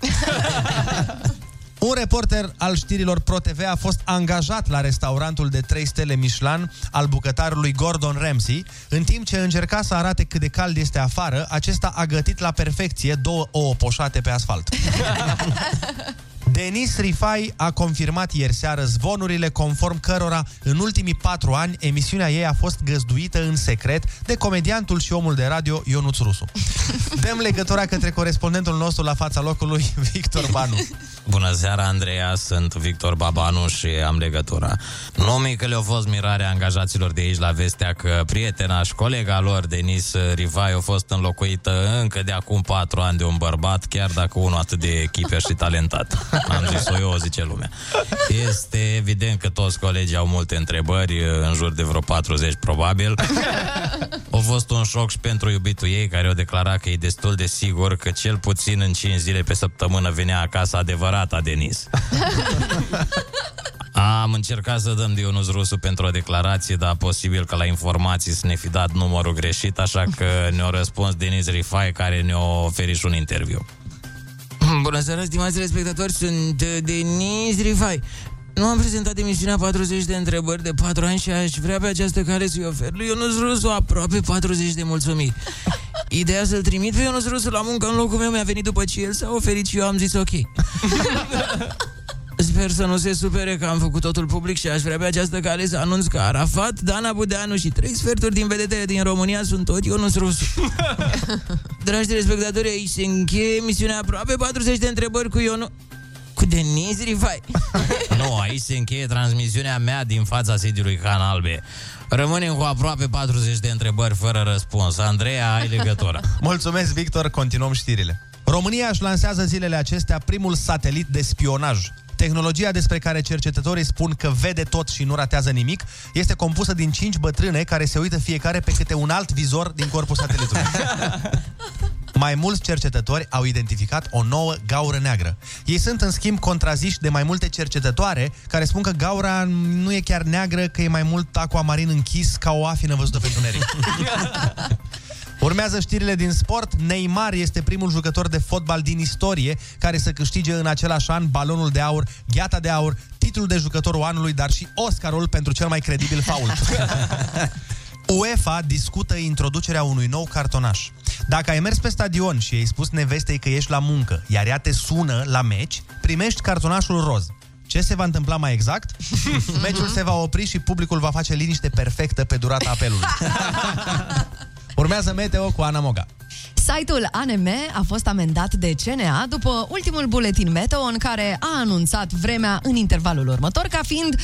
Un reporter al știrilor Pro T V a fost angajat la restaurantul de trei stele Michelin al bucătarului Gordon Ramsay. În timp ce încerca să arate cât de cald este afară, acesta a gătit la perfecție două ouă poșate pe asfalt. Denis Rifai a confirmat ieri seară zvonurile conform cărora în ultimii patru ani emisiunea ei a fost găzduită în secret de comediantul și omul de radio Ionuț Rusu. Dăm legătura către corespondentul nostru la fața locului, Victor Banu. Bună seara, Andreea, sunt Victor Babanu și am legătura. Numai că le-a fost mirarea angajaților de aici la vestea că prietena și colega lor, Denis Rifai, a fost înlocuită încă de acum patru ani de un bărbat, chiar dacă unul atât de echipe și talentat. Am zis-o eu, zice lumea. Este evident că toți colegii au multe întrebări, în jur de vreo patruzeci probabil. A fost un șoc și pentru iubitul ei, care o declara că e destul de sigur că cel puțin în cinci zile pe săptămână venea acasă adevărata Denis. Am încercat să dăm de Ionuț Rusu pentru o declarație, dar posibil că la informații să ne fi dat numărul greșit, așa că ne-a răspuns Denis Rifai, care ne-a oferit și un interviu. Bună seara, stimați respectatori, sunt Denis Rifai. Nu am prezentat emisiunea patruzeci de întrebări de patru ani și aș vrea pe această cale să-i ofer lui Ionuț Rusu aproape patruzeci de mulțumiri. Ideea să-l trimit pe Ionuț Rusu la muncă în locul meu mi-a venit după ce el s-a oferit și eu am zis ok. Sper să nu se supere că am făcut totul public și aș vrea pe această cale să anunț că Arafat, Dana Budeanu și trei sferturi din vedetele din România sunt tot Ionuț Rusu. Dragi telespectatori, aici se încheie emisiunea aproape patruzeci de întrebări cu Ionu... cu Denis Rifai. Nu, aici se încheie transmisiunea mea din fața sediului Canalbe. Rămânem cu aproape patruzeci de întrebări fără răspuns. Andreea, ai legătura. Mulțumesc, Victor. Continuăm știrile. România își lansează zilele acestea primul satelit de spionaj. Tehnologia despre care cercetătorii spun că vede tot și nu ratează nimic este compusă din cinci bătrâne care se uită fiecare pe câte un alt vizor din corpul satelitului. Mai mulți cercetători au identificat o nouă gaură neagră. Ei sunt, în schimb, contraziși de mai multe cercetătoare care spun că gaura nu e chiar neagră, că e mai mult aquamarin închis ca o afină văzută pe tuneric. Urmează știrile din sport. Neymar este primul jucător de fotbal din istorie care să câștige în același an Balonul de Aur, Gheata de Aur, titlul de jucătorul anului, dar și Oscarul pentru cel mai credibil faul. UEFA discută introducerea unui nou cartonaș. Dacă ai mers pe stadion și ai spus nevestei că ești la muncă, iar ea te sună la meci, primești cartonașul roz. Ce se va întâmpla mai exact? Meciul se va opri și publicul va face liniște perfectă pe durata apelului. Urmează meteo cu Ana Moga. Site-ul A N M a fost amendat de C N A după ultimul buletin meteo în care a anunțat vremea în intervalul următor ca fiind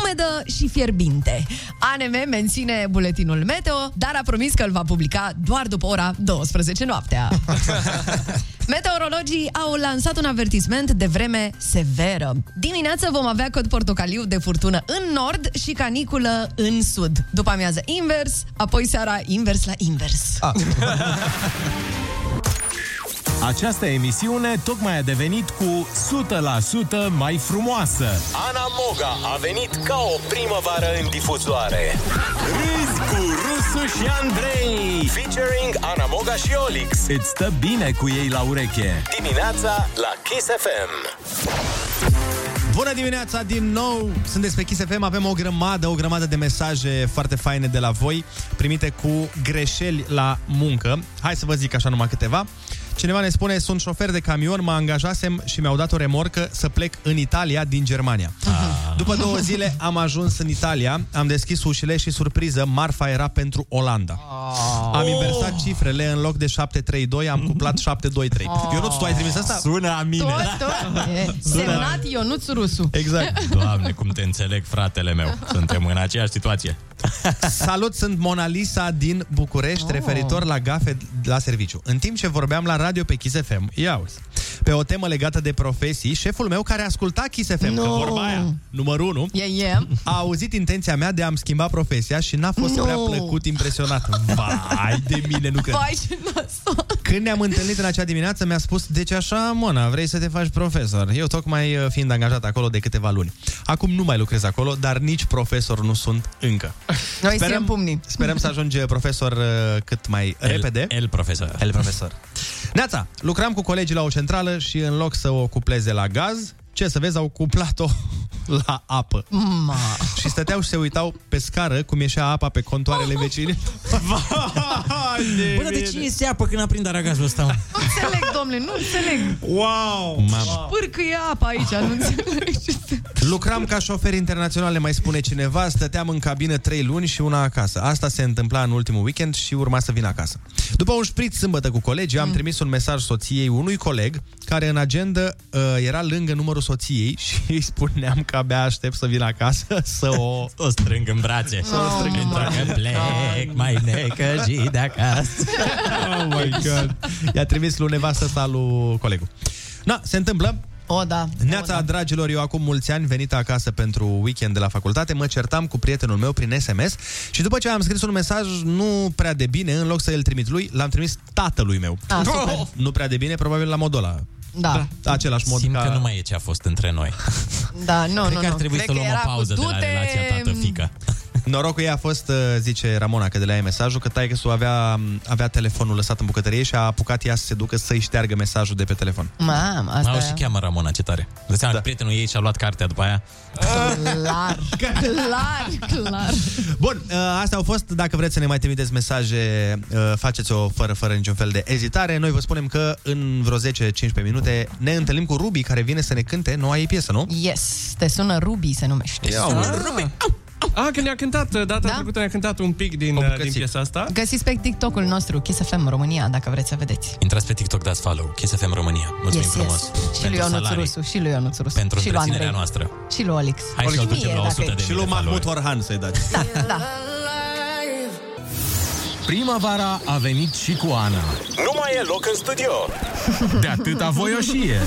umedă și fierbinte. A N M menține buletinul meteo, dar a promis că îl va publica doar după ora douăsprezece noaptea. Meteorologii au lansat un avertisment de vreme severă. Dimineața vom avea cod portocaliu de furtună în nord și caniculă în sud. După amiază invers, apoi seara invers la invers. Ah. Această emisiune tocmai a devenit cu o sută la sută mai frumoasă. Ana Moga a venit ca o primăvară în difuzoare. Râzi cu Rusu și Andrei, featuring Ana Moga și Olix. Îți stă bine cu ei la ureche. Dimineața la Kiss F M. Bună dimineața din nou! Sunteți pe Kiss F M, avem o grămadă, o grămadă de mesaje foarte faine de la voi, primite cu greșeli la muncă. Hai să vă zic așa numai câteva. Cineva ne spune, sunt șofer de camion, mă angajasem și mi-au dat o remorcă să plec în Italia din Germania. Ah. După două zile am ajuns în Italia, am deschis ușile și, surpriză, marfa era pentru Olanda. Ah. Am inversat oh. cifrele, în loc de șapte trei doi am cuplat șapte doi trei. Ah. Ionuț, tu ai trimis asta? Sună a mine! Tot, tot. Semnat Ionuț Rusu. Exact. Doamne, cum te înțeleg, fratele meu. Suntem în aceeași situație. Salut, sunt Mona Lisa din București, oh. referitor la gafe la serviciu. În timp ce vorbeam la radio pe Kiss F M, ia uzi, pe o temă legată de profesii, șeful meu care asculta Kiss F M, no. că vorba aia, numărul unu, yeah, yeah. a auzit intenția mea de a-mi schimba profesia și n-a fost no. prea plăcut impresionat. Vai de mine, nu cred. Vai, ce naso. Când ne-am întâlnit în acea dimineață, mi-a spus, deci așa, Mona, vrei să te faci profesor? Eu tocmai fiind angajat acolo de câteva luni. Acum nu mai lucrez acolo, dar nici profesor nu sunt încă. Noi sperăm, pumnii. Sperăm să ajunge profesor cât mai el, repede. El profesor. El profesor. Neața, lucram cu colegii la o centrală și în loc să o cupleze la gaz, ce să vezi, au cuplat-o la apă. Ma. Și stăteau și se uitau pe scară cum ieșea apa pe contoarele vecine. Bă, dar de cine este apă când aprind aragazul ăsta? Nu înțeleg, domnule, nu înțeleg. Wow! Spârcâie apa aici, nu înțeleg. Lucram ca șofer internațional, mai spune cineva, stăteam în cabină trei luni și una acasă. Asta se întâmpla în ultimul weekend și urma să vin acasă. După un șpriț sâmbătă cu colegi, am trimis un mesaj soției unui coleg care în agenda uh, era lângă numărul soției și îi spuneam că abia aștept să vin acasă să o... o strâng în brațe. Să o strâng în brațe. Pentru că plec mai necăjit de acasă. Oh my God. I-a trimis lui nevastă sa lui colegul. Na, se întâmplă. O, da. Neața, o, da. Dragilor, eu acum mulți ani, venit acasă pentru weekend de la facultate, mă certam cu prietenul meu prin S M S și după ce am scris un mesaj nu prea de bine, în loc să îl trimit lui, l-am trimis tatălui meu. A, oh! Nu prea de bine, probabil la modul ăla. Da. Același mod. Simt ca... că nu mai e ce a fost între noi. Da, nu, Cred nu, că ar trebui nu. să luăm o pauză de la relația tată-fică. Norocul ei a fost, zice Ramona, că de la ei mesajul, că taică-su avea, avea telefonul lăsat în bucătărie și a apucat ea să se ducă să-i șteargă mesajul de pe telefon. Mam, asta... Mă, o și cheamă Ramona, ce tare. Dă seama da. Că prietenul ei și-a luat cartea după aia. Clar, clar, clar. Bun, astea au fost. Dacă vreți să ne mai trimiteți mesaje, faceți-o fără, fără niciun fel de ezitare. Noi vă spunem că în vreo zece cincisprezece minute ne întâlnim cu Ruby, care vine să ne cânte noua ei piesă, nu? Yes, te sună Ruby, se numește. Te sună ah. Ruby. Ah, că ne-a cântat, data da? trecută ne-a cântat un pic din, din piesa asta. Găsiți pe TikTok-ul nostru, Kiss F M România, dacă vreți să vedeți. Intrați pe TikTok, dați follow, Kiss F M România. Mulțumim yes, frumos. Yes. Și lui Ionuț Rusu, și lui Ionuț Rusu. Pentru întreținerea noastră. Și lui Alex. Hai să-l ducem la o sută de mii. Și lui Mahmut Orhan să-i dați. Da, da. Primăvara a venit și cu Ana. Nu mai e loc în studio. De atâta voioșie.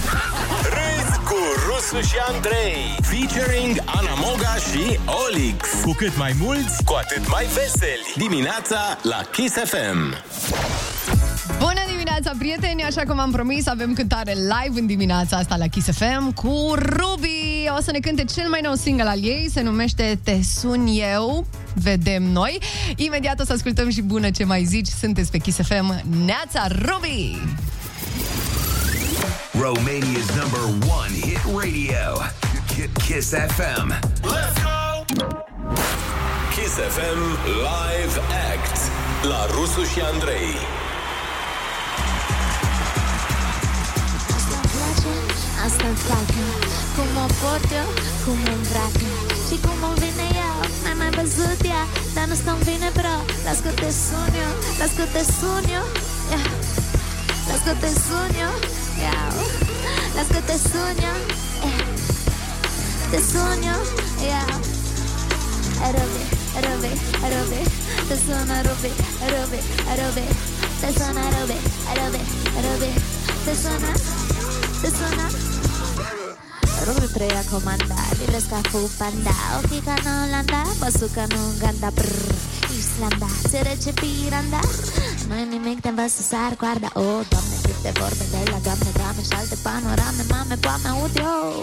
Râzi cu Rusu și Andrei. Featuring Ana Moga și Olix. Cu cât mai mulți, cu atât mai veseli. Dimineața la Kiss F M. Bună dimineața, prieteni! Așa cum am promis, avem cântare live în dimineața asta la Kiss F M cu Ruby. O să ne cânte cel mai nou single al ei, se numește Te sun eu, vedem noi. Imediat o să ascultăm și bună ce mai zici. Sunteți pe Kiss F M. Neața, Ruby! Romania's number one hit radio. Kiss F M. Let's go! Kiss F M Live Act la Rusu și Andrei. Asta-mi place, cum o port eu, cum îmi îmbracă și cum îmi vine eu, n-ai mai văzut ea, dar nu stăm bine, bro. Las că te sun eu, las că te sun eu, yeah. Las că te sun eu, yeah. Las că te sun eu, yeah. Te sun eu, yeah. Ruby, Ruby, Ruby, te sună Ruby, Ruby, Ruby, te sună Ruby, Ruby, Ruby, te sună, te sună. Rubi preia comanda, diles ca fu panda, ochii ca în Olanda, păsuca în Uganda, brrr, Islanda, se rece piranda. Nu-i nimic de învăț să sar coarda, o, oh, Doamne, câte vorbe de la Doamne, Doamne, și alte panorame, mame, poame, aude, o, oh.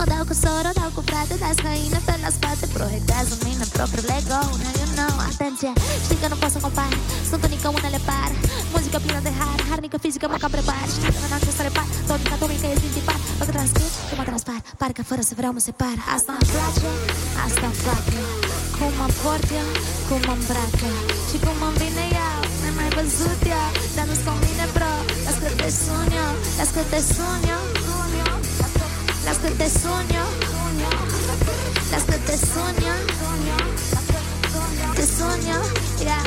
O dau cu soră, o dau cu frate, dar scăină pe la spate, proiectează în mine propriul ego, now you know, atenție, știi că nu pot să compar, sunt unică, unele par, muzică plină de har, harnică fizică, mă cam prepar, știi că n-am ce să repar, toată atomică e zintipat, mă transcrit, că mă transpar, parcă fără să vreau mă separ, asta-mi place, asta-mi place, cum mă port eu, cum mă îmbracă și cum îmi vine eu, n-am mai văzut eu, dar nu-ți convine, bro, las că te sun eu, las că te sun eu, las că te sun eu, las că te sun eu, te sun eu, yeah.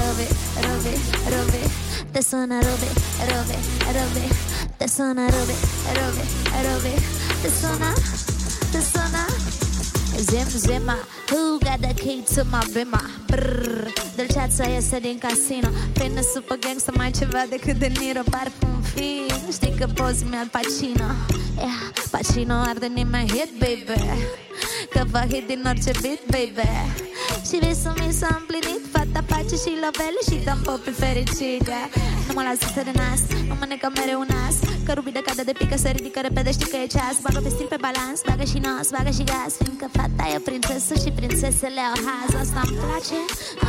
Ruby, Ruby, Ruby, te sună Ruby, Ruby, Ruby, te sună Ruby, Ruby, Ruby, te sună, te sună. Zim, zima, who got the key to my bima? Brrr, dulceața iese din casino. Plină super gangsta, mai ceva decât De Niro. Parfum fin, știi că poți mi-al Pacino, yeah. Pacino arde nimeni hit, baby, că va hit din orice beat, baby. Și visul mi s-a împlinit, fata pace și lovele și dăm popii fericite. Nu mă las să de nas, nu mănâncă mereu un nas, că Rubi de cadă de pică, se ridică repede, știi că e ceas. Bagă pe stil, pe balans, bagă și nos, bagă și gaz, fiindcă fata e prințesă și prințesele au haz. Asta-mi place,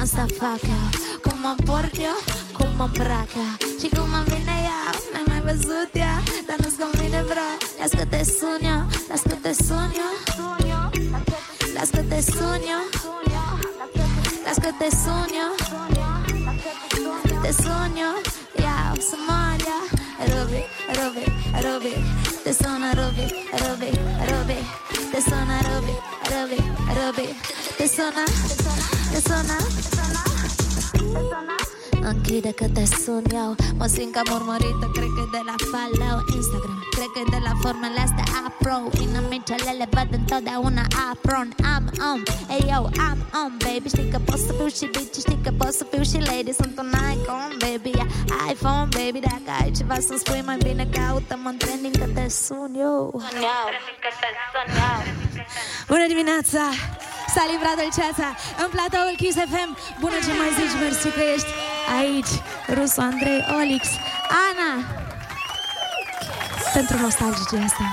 asta-mi fac eu, cum mă port eu, cum mă îmbrac eu și cum îmi vine eu, n-am mai văzut ea, dar nu-ți convine, bro. Las că te sun eu, las că te sun eu, las că te sun eu, las că te sun eu, te sun eu, yeah, Somalia. Ruby, Ruby, Ruby, te sună Ruby, Ruby, Ruby, te sună Ruby, Ruby, Ruby, te sună, te sună, te sună. Închide că te sun eu, mă simt cam urmărită, cred că de la follow Instagram, cred că de la formele astea apro, inamicele le văd întotdeauna apron. Am om, ei eu, am om, baby, știi că pot să fiu și bitch, știi că pot să fiu și lady, sunt un icon, baby, iPhone, baby, dacă ai ceva să-mi spui, mai bine caută-mă în trending că te sun eu. Bună dimineața! S-a livrat dulceața în platoul Kiss F M. Bună ce mai zici, mersi că ești aici. Rusu, Andrei, Olix, Ana. Pentru nostalgice asta.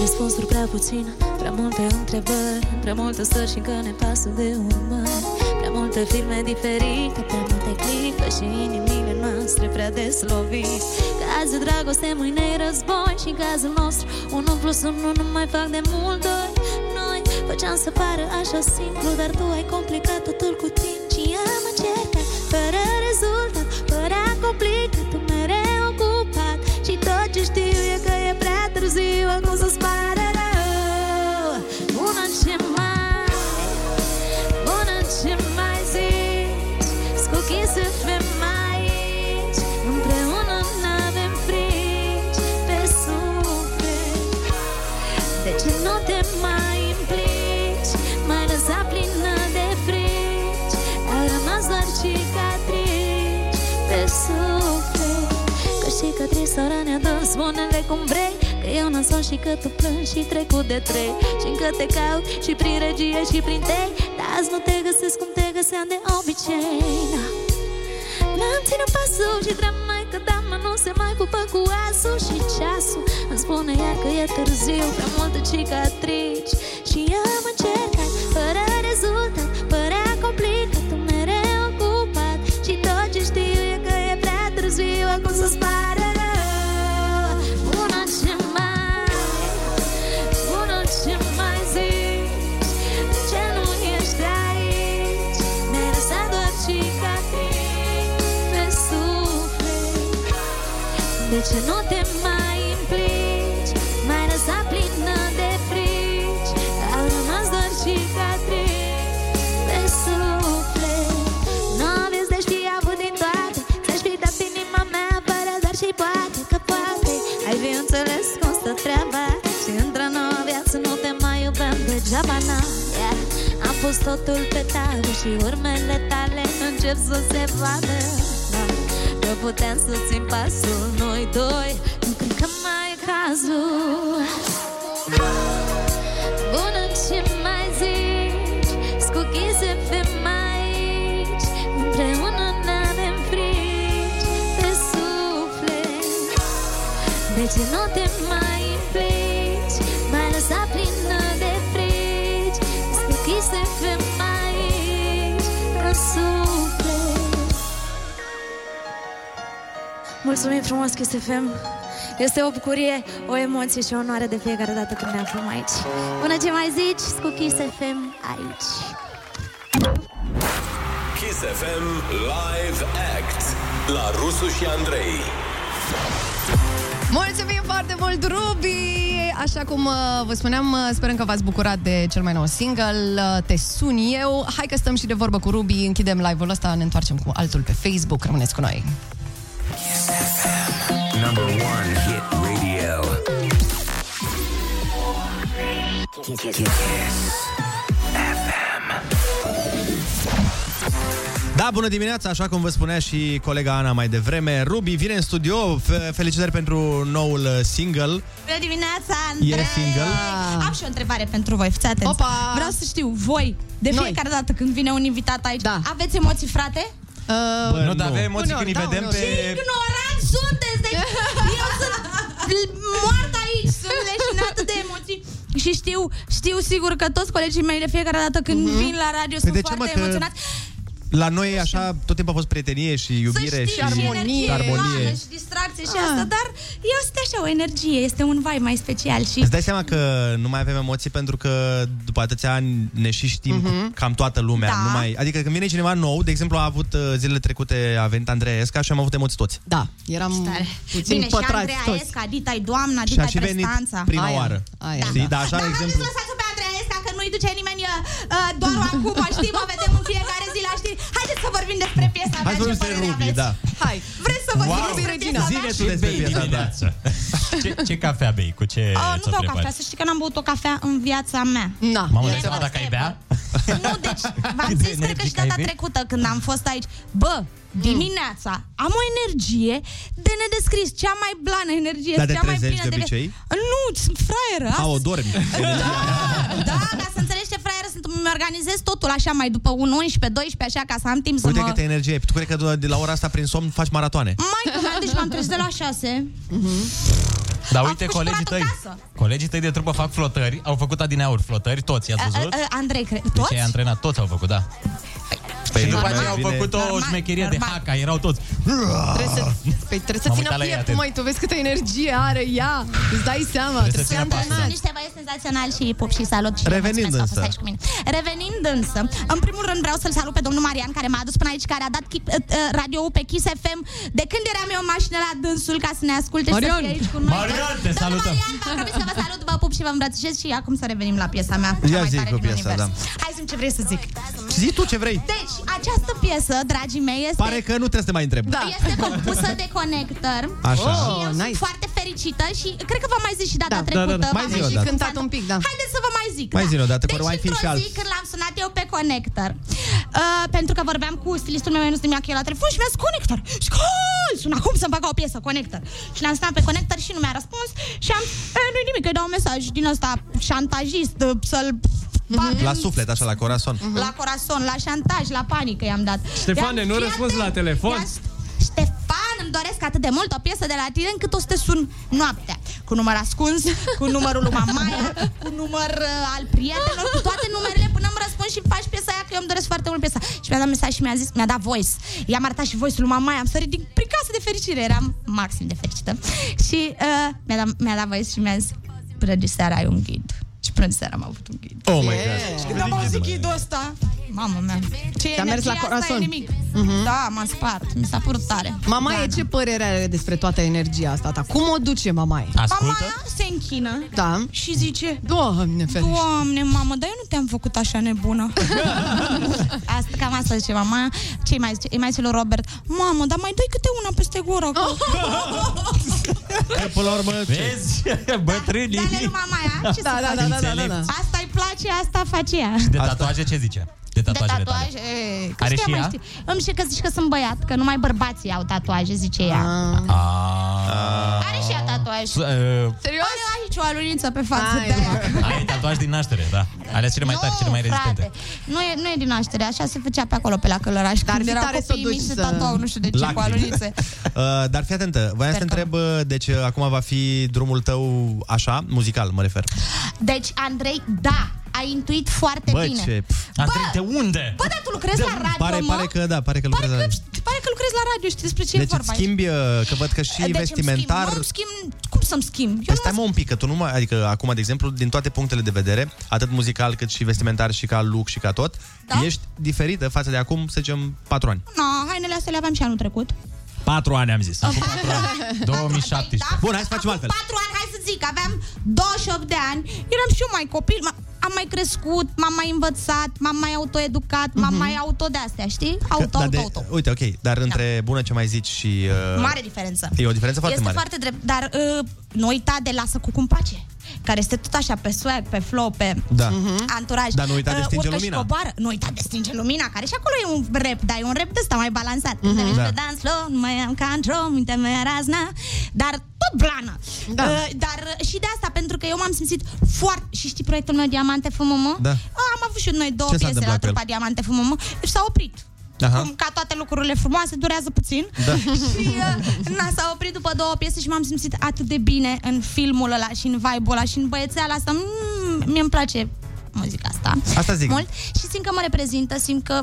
Răspunsuri prea puțin, prea multe întrebări, prea multe stări și încă ne pasă de urmări, prea multe filme diferite, prea multe clipe și inimile noastre prea deslovite. Caz de dragoste, mâine-i război și în cazul nostru unul plus unul nu mai fac de mult doi. Noi făceam să pară așa simplu, dar tu ai complicat totul cu timp și am încercat fără rezultat, fără a complica, tu mereu ocupat și tot ce știu e că e prea târziu acum să-ți pară rău. Bună ce mai, bună ce mai zici, cu Kiss F M aici, împreună n-avem frici pe suflet. De ce nu te mai implici, mai lăsa plină de frici, ai rămas doar cicatrici pe suflet. Că și că trisorane dă zvonele cum vrei, că eu n-am son și că tu plângi și trecut de trei, și încă te caut și prin regie și prin tei, dar azi nu te găsesc cum te găseam de obicei. N-am ținut pasul și tream mai că da, mă, nu se mai cupă cu asul și ceasul. Îmi spune ea că e târziu, prea multă cicatrici și am încercat fără rezultat, fără complicat, tu mereu ocupat și tot ce știu e că e prea târziu acum să-ți pară rău. Bună ce mai, bună ce mai zici, de ce nu ești aici, mi-ai lăsat doar cicatrici pe suflet. De ce nu te mai implici, mai lăsa plină de frici, au rămas doar cicatrici pe suflet. N-aveți de știi avut din toate, să știi dat inima mea fără doar și poate că poate ai fi înțeles cum stă treaba și într-o nouă viață nu te mai iubeam degeaba, na, yeah. Am pus totul pe tavă și urmele tale încep să se vadă, da. Că putem să țin pasul noi doi, nu cred că mai e cazul. Bună ce mai zici, cu Kiss F M aici, împreună n-avem frici pe suflet. De ce nu te mai implici, mai lăsa plină de frici, cu Kiss F M aici, pe suflet. Mulțumim frumos, Kiss F M. Este o bucurie, o emoție și o onoare de fiecare dată când ne aflăm aici. Bună ce mai zici, cu Kiss F M aici. Kiss F M Live Act la Rusu și Andrei. Mulțumim foarte mult, Ruby! Așa cum vă spuneam, sperăm că v-ați bucurat de cel mai nou single, Te sun eu. Hai că stăm și de vorbă cu Ruby, închidem live-ul ăsta, ne întoarcem cu altul pe Facebook. Rămâneți cu noi! Kiss F M. Number one hit radio. Kiss F M. Da, bună dimineața, așa cum vă spunea și colega Ana mai devreme, Ruby vine în studio. Felicitări pentru noul single. Bună dimineața, Andrei. E single. Am și o întrebare pentru voi, fiți atenți. Opa. Vreau să știu, voi, de fiecare Noi. dată când vine un invitat aici, da. aveți emoții, frate? Uh, Bă, nu, dar avem emoții uneori, când îi da, vedem uneori. pe... Și ignoranți sunteți, deci eu sunt moartă aici, sunt leșinată de emoții. Și știu, știu sigur că toți colegii mei de fiecare dată când uh-huh. vin la radio sunt de foarte ce, mă, emoționați. La noi e așa, tot timpul a fost prietenie și iubire știi, și armonie, armonie. Și distracție și ah. asta, dar este așa o energie, este un vibe mai special și... Îți dai seama că nu mai avem emoții pentru că după atâția ani ne și știm uh-huh. cam toată lumea, da. nu mai... Adică când vine cineva nou, de exemplu a avut zilele trecute, a venit Andreea Esca și am avut emoții toți. Da, eram Stare. puțin Bine, pătrați toți. Bine, și Andreea toți. Esca, Adita-i doamna, Adita-i și prestanța. Și prima aia. oară. Aia, da. Știi, da, așa, dar exemplu... lăsați-o pe Andreea Esca, că nu-i duce nimeni uh, doar acum, știi, mă vedem în fiecare zi la știri. Haideți să vorbim despre piesa mea, ce părere aveți? Da. Hai, vreți să vorbim wow, despre piesa mea? Zine tu despre piesa mea. Ce, ce cafea bei? Cu ce oh, nu beau cafea, să știi că n-am băut o cafea în viața mea. Na. Mamă, dai seama dacă ai bea? Nu, deci, v-am zis, cred că și data trecută când am fost aici. Bă, dimineața, am o energie de nedescris, cea mai blană energie, da, cea mai plină de... obicei? Nu, sunt fraieră. A, o dormi. Da, da, să înțelegi ce fraieră sunt. îmi organizez totul așa mai după unu, unsprezece, doisprezece, așa, ca să am timp să Uite mă... Uite câtă energie. Tu crezi că de la ora asta prin somn faci maratoane? Mai că deci m-am trezit de la șase. Uh-huh. Dar uite, colegii tăi, colegii tăi de trupă fac flotări. Au făcut adineauri flotări, toți, i-ați văzut? A, a, Andrei, cre- toți? Deci ai antrenat, toți au făcut, da. Păi, și după aceea au făcut o normal, șmecherie normal. de haca, erau toți. Trebuie să, păi, trebuie să țină piept, măi, tu vezi câtă energie are ea, îți dai seama, trebuie, trebuie să țină piept. Niște băieți senzaționali și pop și salut. Și Revenind însă. Aici cu mine. Revenind însă, în primul rând vreau să-l salut pe domnul Marian, care m-a adus până aici, care a dat uh, radio-ul pe Kiss F M de când eram eu în mașină la dânsul ca să ne asculte Marian. Și să fie aici cu noi. Marian, te salutăm! Marian, să vă salut, vă pup și vă îmbrățișez și acum să revenim la piesa mea. Ia zi cu piesa, da. Hai zi-mi ce vrei să zic. Zi tu ce vrei. Deci, această piesă, dragii mei, este... Pare că nu trebuie să te mai întreb. Da. Este compusă de Connector. Așa. Și eu oh, sunt nice. foarte fericită și cred că v-am mai zis și data da, trecută. Da, da. Mai zi o dată. Cântat un pic, da. Haideți să vă mai zic. Mai da. zi o dată, deci, că mai fi și alții. Deci, când l-am sunat eu pe Connector, uh, pentru că vorbeam cu stilistul meu, nu știu, că eu la telefon și mi-a zis Connector. Și sună acum să-mi facă o piesă, Connector. Și l-am sunat pe Connector și nu mi-a răspuns și am... Nu-i nimic, îi dau un mesaj din ăsta șantajist, să-l... Mm-hmm. La suflet, așa, la corazon. Mm-hmm. La corazon, la șantaj, la panică i-am dat. Ștefane, i-am nu răspunzi la telefon? Ștefan, îmi doresc atât de mult o piesă de la tine încât o să te sun noaptea. Cu număr ascuns, cu numărul lui Mamaia, cu număr uh, al prietenilor, cu toate numerele până îmi răspunzi și faci piesa aia, că eu îmi doresc foarte mult piesa. Și mi-a dat mesaj și mi-a zis, mi-a dat voice. I-am arătat și voice-ul lui Mamaia, am sărit din prin casă de fericire, eram maxim de fericită. Și uh, mi-a dat, mi-a dat voice și mi-a zis, până de seara ai un ghid. Și până de seara am avut un ghid. Oh my God. Și când am auzit ghidul ăsta, mamă mea, ce energie asta e nimic. Uh-huh. Da, m-a spart, mi s-a părut tare. Mamaie, da, ce părere are despre toată energia asta ta? Cum o duce mamaie? Ascultă? Mamaia se închină, da, și zice, Doamne ferește. Doamne, mamă, dar eu nu te-am făcut așa nebună. Asta, cam asta zice mamaia. Ce-i mai zice? Îi mai zice lui Robert, mamă, dar mai dai câte una peste gură. Până la urmă, vezi? Bătrânii. Dale lui mamaia, ce da, da, da, da, da, da, da. Asta îi place, asta face ea. Și de tatuaje ce zice? De tatuaje, de tatuaje e, că are și ea? Îmi știe că zici că sunt băiat, că numai bărbații au tatuaje, zice ea. Are și ea tatuaj. Serios? Are aici o aluniță pe față de aia. Are tatuaj din naștere, da. Alea cele mai tari, cele mai rezistente. Nu, frate, nu e din naștere, așa se făcea pe acolo, pe la Călăraș. Dar când erau copiii mici, se tatuau, nu știu de ce, cu alunițe. Dar fii atentă, voiam să întreb, deci acum va fi drumul tău așa, muzical, mă refer. Deci, Andrei, da, ai intuit foarte bă, bine. Ce... Bă, ce? De unde? Bă, dar tu lucrezi de... la radio, pare, mă? Pare că, da, pare că lucrezi la radio. Pare că lucrezi la radio, știi despre ce deci e vorba. Deci schimbi, că văd că și deci vestimentar... Deci schimb, cum să-mi schimb? Eu păi stai mă un pic, că tu nu mai... Adică acum, de exemplu, din toate punctele de vedere, atât muzical cât și vestimentar și ca look și ca tot, da? Ești diferită față de acum, să zicem, patru ani. No, hainele astea le aveam și anul trecut. Patru ani am zis. Acum patru ani. două mii șaptesprezece. Da? Bun, hai să facem altfel. patru ani, hai să zic, aveam douăzeci și opt de ani, eram și eu mai copil, ma... am mai crescut, m-am mai învățat, m-am mai autoeducat, mm-hmm. m-am mai auto de astea, știi? Auto, auto, auto. Uite, ok, dar între da. bună ce mai zici și... Uh, mare diferență. E o diferență foarte este mare. Este foarte drept, dar uh, nu uita de Lasă Cucu în Pace, care este tot așa pe swag, pe flow, pe da. uh-huh. anturaj. Dar nu uita de Stinge uh, Lumina. Nu uita de Stinge Lumina, care și acolo e un rap, dar e un rap de ăsta mai balansat. Uh-huh. Da. Dance slow, nu mai am control, minte mea razna, dar... blană. Da. Uh, dar și de asta, pentru că eu m-am simțit foarte... Și știi proiectul meu Diamante F M M? Da. Uh, am avut și noi două piese la trupa el? Diamante F M M și s-a oprit. Aha. Cum ca toate lucrurile frumoase, durează puțin. Da. Și uh, na, s-a oprit după două piese și m-am simțit atât de bine în filmul ăla și în vibe-ul ăla și în băiețeala asta. Mm, mie îmi place muzica asta. Asta zic. Mult. Și simt că mă reprezintă, simt că...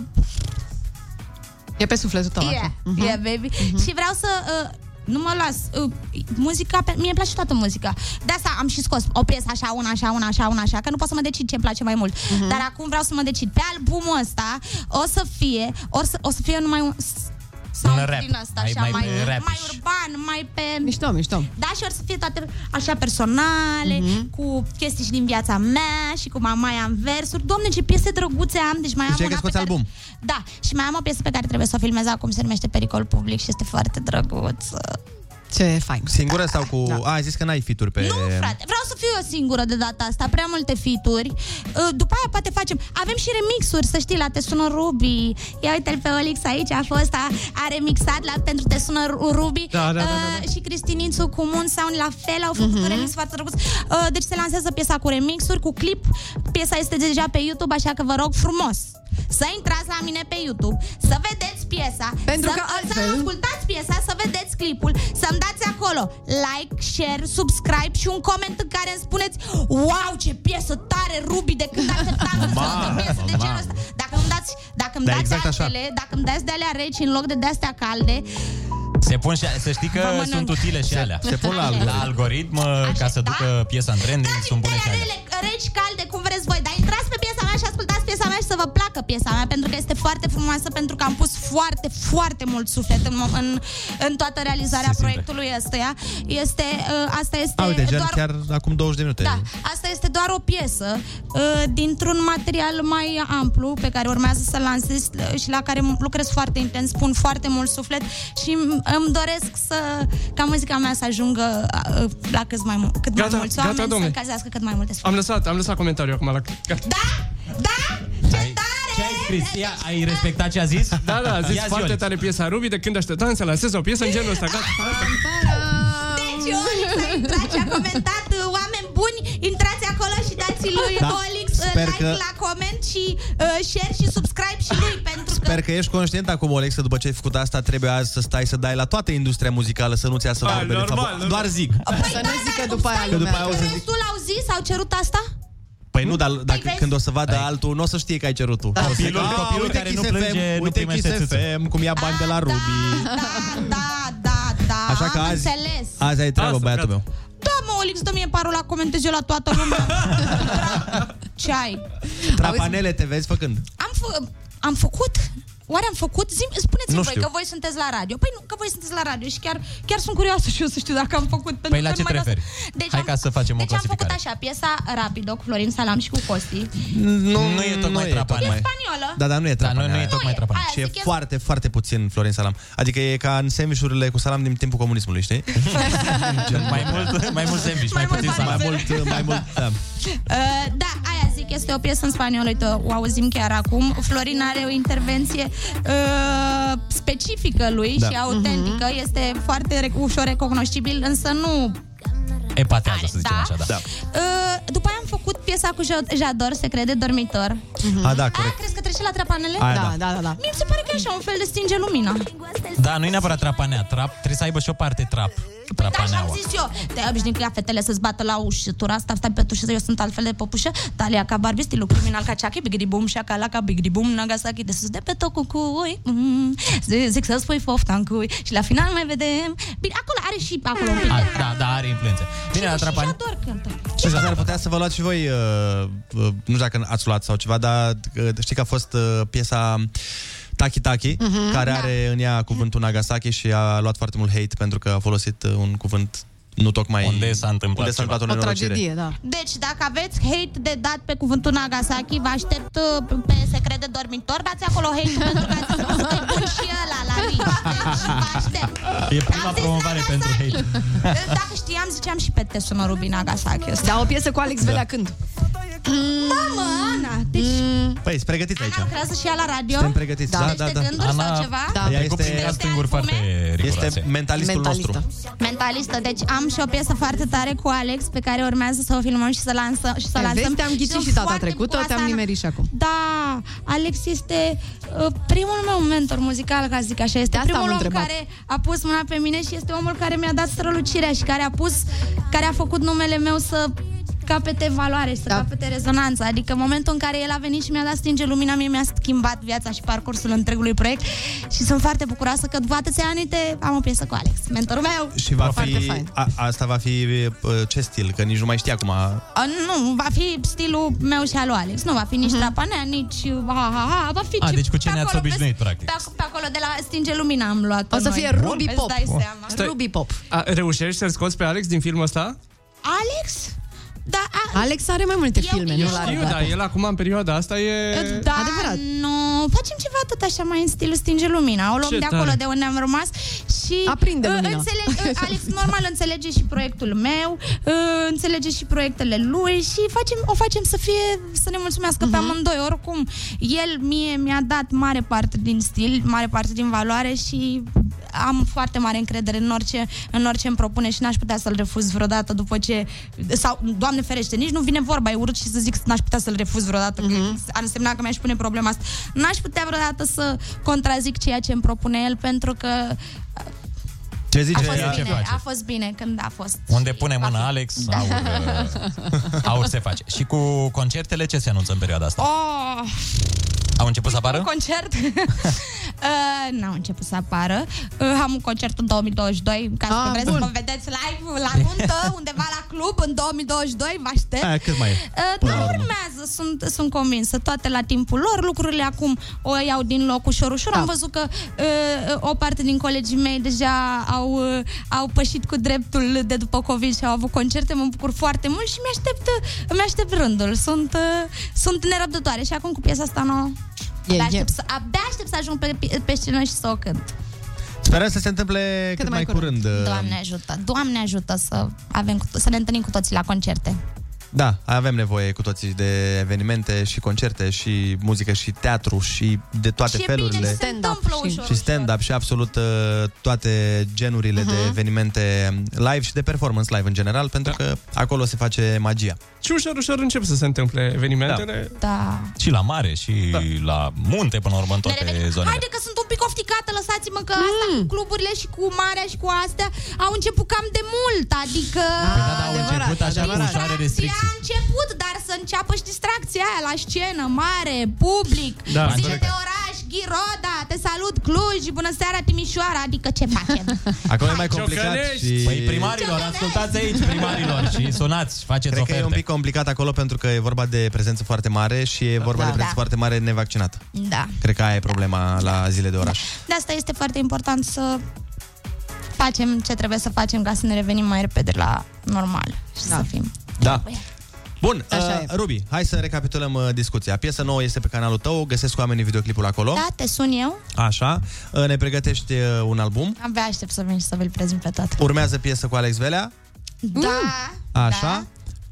E pe sufletul tău. Yeah, uh-huh. yeah baby. Uh-huh. Și vreau să... Uh, nu mă las. Uh, muzica, pe... mie îmi place toată muzica. De asta am și scos o piesă așa, una, așa, una, așa, una, așa, că nu pot să mă decid ce îmi place mai mult. Uh-huh. Dar acum vreau să mă decid. Pe albumul ăsta o să fie, o să, o să fie numai un... sau din asta, așa, mai, mai, mai urban, mai pe... Mișto, mișto. Da, și ori să fie toate așa personale, mm-hmm. cu chestii și din viața mea, și cu mamaia în versuri. Doamne, ce piese drăguțe am! Deci mai am deci una pe care... album. Da, și mai am o piesă pe care trebuie să o filmez acum, se numește Pericol Public și este foarte drăguță. Ce fain. Singură sau cu... Da. A, ai zis că n-ai feat-uri pe... Nu, frate, vreau să fiu eu singură de data asta. Prea multe feat-uri. După aia poate facem... Avem și remixuri, să știi, la Te sună Ruby. Ia uite-l pe Olix aici, a fost, a, a remixat la Pentru Te sună Ruby. Da, da, da, da, da. Și Cristinițu cu Moon Sound, la fel, au făcut mm-hmm. un remix foarte drăguț. Deci se lansează piesa cu remixuri, cu clip. Piesa este deja pe YouTube, așa că vă rog frumos să intrați la mine pe YouTube, să vedeți piesa, pentru să, că altfel... să ascultați piesa, să vedeți clipul, să-mi dați acolo like, share, subscribe și un coment în care îmi spuneți: wow, ce piesă tare, Ruby, de când așteptam o piesă de genul ăsta. Dacă îmi dați, dacă îmi da, dați exact altele, dacă îmi dați de alea reci în loc de de-astea calde. Se pun și, să știi că sunt utile și alea. Se, se pun la, la algoritm așa, ca să da? ducă piesa în trending, da, sunt bune și alea. Reci calde, cum vreți voi, dar intrați pe piesa mea și ascultați piesa mea și să vă placă piesa mea, pentru că este foarte frumoasă, pentru că am pus foarte, foarte mult suflet în, în, în toată realizarea se proiectului ăstuia. Este, uh, asta este... A, uite, doar, chiar acum douăzeci de minute. Da, asta este doar o piesă uh, dintr-un material mai amplu pe care urmează să-l lansez și la care lucrez foarte intens, pun foarte mult suflet și îmi doresc să, ca muzica mea să ajungă la cât mai, mult, cât gata, mai mulți oameni, gata, să cazească cât mai multe. Am lăsat, am lăsat comentariul acum la... Gata. Da? Da? Ce ai, tare! Ce ai scris? Ia, ai respectat ce a zis? Da, da, a zis foarte tare piesa Ruby, de când așteptam să lansez o piesă în genul ăsta. Gata. Deci Olix a intrat și a comentat. Oameni buni, intrați acolo și dați lui da. Olix like că... la coment și uh, share și subscribe și lui, pentru că... Sper că ești conștient acum, Olix, că după ce ai făcut asta trebuie azi să stai să dai la toată industria muzicală, să nu-ți iasă vorbele favorite. Doar zic. Păi să nu zică după aia lumea. Restul au zis, au cerut asta? Păi nu, dar dacă când o să vadă ai. altul, nu o să știe că ai cerut tu. Da. Copilul, ah, copilul care Kiss nu plânge, F M, nu primește Kiss F M, cum ia bani ah, de la Ruby. Da, da, da, da. Așa că azi, azi ai treabă, băiatul meu. Da, mă, Olix, dă-mi parul la comentez eu la toată lumea. Ce ai? Trapanele te vezi făcând? Am, fă- am făcut... Oare am făcut? Zim, spuneți-mi voi că voi sunteți la radio. Păi nu, că voi sunteți la radio și chiar, chiar sunt curioasă și eu să știu dacă am făcut. Păi la ce te referi? Deci, hai am, ca să facem deci o clasificare. Deci am făcut așa, piesa Rapido cu Florin Salam și cu Costi. Nu, nu e tocmai trapan. E spaniolă. Da, dar nu e trapan. Nu e tocmai trapan. Și e foarte, foarte puțin Florin Salam. Adică e ca în sandvișurile cu salam din timpul comunismului, știi? Mai mult, mai mult sandviș, mai puțin salam. Mai mult, mai mult. Da, aia zic, este o piesă în spaniolă. O auzim chiar acum. Florin are o intervenție specifică lui da. și autentică, uh-huh. este foarte rec- ușor recunoscibil, însă nu epatează, are, să zicem da? așa, da. da. După aia am făcut piesa cu J'adore, se crede dormitor. Uh-huh. A, da, corect. A, crezi că trece la trapanele? Aia, da, da, da, da. Mi se pare că e așa un fel de stinge lumina. Da, nu e neapărat trapanea, trap, trebuie să aibă și o parte trap. Păi da, și am zis eu, te-ai obișnuit ca fetele să-ți bată la ușătura asta, stai pe tușă, eu sunt altfel de popușă, talia ca Barbie, stilul criminal ca Chucky, bigri-bum, șacala ca bigri-bum, Nagasaki, de sus de pe tot cu cui, mm, zic să spui pofta în cui, și la final mai vedem, bine, acolo are și acolo un pic. A, da, da, are influențe. Bine, și, la Trapani. Și J'adore cântă. Și J'adore, putea să vă luați și voi, uh, uh, nu știu dacă ați luat sau ceva, dar uh, știi că a fost uh, piesa... Taki Taki, mm-hmm, care are da. în ea cuvântul Nagasaki și a luat foarte mult hate pentru că a folosit un cuvânt nu tocmai... Unde s-a întâmplat, unde s-a întâmplat o nenorocire. Tragedie, da. Deci, dacă aveți hate de dat pe cuvântul Nagasaki, vă aștept pe Secret de Dormitor, dați acolo hate-ul pentru că ați spus că e bun și ăla la linie. Deci, vă aștept. E prima promovare pentru hate. Dacă știam, ziceam și pe Te sună Ruby Nagasaki. Da, o piesă cu Alex Velea da. când? Da, mă, Ana, deci... Păi, ești pregătită aici. Ana lucrează și ea la radio. Suntem pregătiți, da, da, da. Niște gânduri Ana, sau ceva? Da. Ea este, este mentalistul Mentalistă. nostru. Mentalistă, deci am și o piesă foarte tare cu Alex, pe care urmează să o filmăm și să lansăm. Și să e, lansăm. Vezi, te-am ghicit și data trecută, te-am nimerit și acum. Da, Alex este uh, primul meu mentor muzical, ca zic așa. Este primul om întrebat. care a pus mâna pe mine și este omul care mi-a dat strălucirea și care a pus, care a făcut numele meu să... capete valoare, să da. capete rezonanță. Adică în momentul în care el a venit și mi-a dat stinge lumina, mie mi-a schimbat viața și parcursul întregului proiect și sunt foarte bucuroasă că după atâția ani te am o piesă cu Alex, mentorul meu. Și va fi, a, asta va fi ce stil? Că nici nu mai știi acum. A, nu, va fi stilul meu și al lui Alex. Nu va fi nici uh-huh. trapanea, nici ha, ha, ha, va fi a, ce, deci cu ce ne-ați obișnuit, pe, practic. Pe, pe acolo de la stinge lumina am luat. O să noi. fie Ruby Bun. Pop. Ruby Pop. A, reușești să-l scoți pe Alex din filmul ăsta? Alex? Da, a... Alex are mai multe eu, filme. Eu știu, dar el acum în perioada asta e... Da, adevărat. Nu, facem ceva tot așa mai în stilul Stinge Lumina. O luăm de acolo de unde am rămas și și aprinde uh, înțelege, uh, Alex normal înțelege și proiectul meu, uh, înțelege și proiectele lui și facem, o facem să fie, să ne mulțumească uh-huh. pe amândoi. Oricum, el mie mi-a dat mare parte din stil, mare parte din valoare și am foarte mare încredere în orice, în orice îmi propune și n-aș putea să-l refuz vreodată după ce, sau, Doamne ferește, nici nu vine vorba, e urât și să zic că n-aș putea să-l refuz vreodată, mm-hmm. că ar însemna că mi-aș pune problema asta. N-aș putea vreodată să contrazic ceea ce îmi propune el, pentru că ce zice, a fost bine, ce a fost bine când a fost. Unde pune mâna Alex, da. aur, aur se face. Și cu concertele, ce se anunță în perioada asta? Oh. Au început să apară? Un concert? uh, n-au început să apară. Uh, am un concert în două mii douăzeci și doi, ca ah, să vreți să mă vedeți live la nuntă, undeva la club, în două mii douăzeci și doi, mă aștept. Aia, cât mai e? Uh, dar urmează, sunt, sunt convinsă, toate la timpul lor. Lucrurile acum o iau din loc ușor, ușor. Da. Am văzut că uh, o parte din colegii mei deja au, uh, au pășit cu dreptul de după COVID și au avut concerte. Mă bucur foarte mult și mi-aștept, mi-aștept rândul. Sunt, uh, sunt nerăbdătoare și acum cu piesa asta nouă. Abia aștept, să, abia aștept să ajung pe, pe scenă și să o cânt. Sperăm să se întâmple cât, cât mai, mai curând. curând Doamne ajută, Doamne ajută să, avem cu, să ne întâlnim cu toții la concerte. Da, avem nevoie cu toții de evenimente și concerte și muzică și teatru și de toate și felurile. Și stand-up și, și stand-up și absolut uh, toate genurile uh-huh. de evenimente live și de performance live în general, pentru da. că acolo se face magia. Și ușor, ușor încep să se întâmple evenimentele. Da. Da. Și la mare și da. la munte, până la urmă, în toate zonele. Haide că sunt un pic ofticată, lăsați-mă că mm. asta cu cluburile și cu marea și cu astea au început cam de mult, adică... Păi da, da, au adevărat, început așa cu ușoare restricții. A început, dar să înceapă și distracția aia la scenă, mare, public, da, zile de oraș, Ghiroda, te salut, Cluj, bună seara, Timișoara, adică ce facem? Acolo hai. E mai complicat și... Păi primarilor, ciocănești. Ascultați aici, primarilor, și sunați, faceți cred oferte. Că e un pic complicat acolo pentru că e vorba de prezență foarte mare și e vorba da. de prezență da. foarte mare nevaccinată. Da. Cred că aia e problema da. la zile de oraș. Da. De asta este foarte important să... facem ce trebuie să facem ca să ne revenim mai repede la normal și da. să fim. Da. Bun, uh, Ruby, hai să recapitulăm uh, discuția. Piesa nouă este pe canalul tău, găsesc oamenii videoclipul acolo. Da, te sun eu. Așa, uh, ne pregătești uh, un album. Abia aștept să vin și să vi-l prezint pe toată. Urmează piesă cu Alex Velea. Da. Uh. Așa. Da.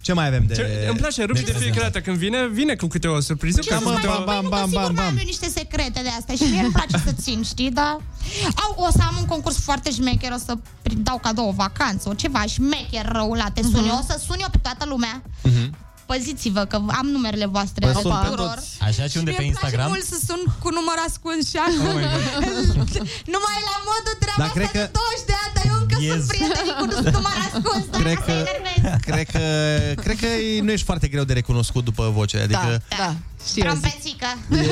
Ce mai avem de... Ce, îmi place, Ruby, de, de fiecare dată când vine, vine cu câte o surpriză. Și mă, bam, bam, bam, sigur mai am eu niște secrete de astea și mie îmi place să țin, știi, dar... Au, o să am un concurs foarte șmecher, o să dau cadou o vacanță, o ceva șmecher răulate, sun eu, o să sun eu pe toată lumea. Uh-huh. Păziți-vă că am numerele voastre pe tuturor. Așa și unde pe Instagram. Îmi place mult să sun cu număr ascuns și acum. Numai la modul treaba asta de douăzeci de ani, dar eu încă yes. sunt prietenii cu număr ascuns. Cred că, cred că, cred că nu ești foarte greu de recunoscut după voce. Adică, da, da. Trompețică. Mai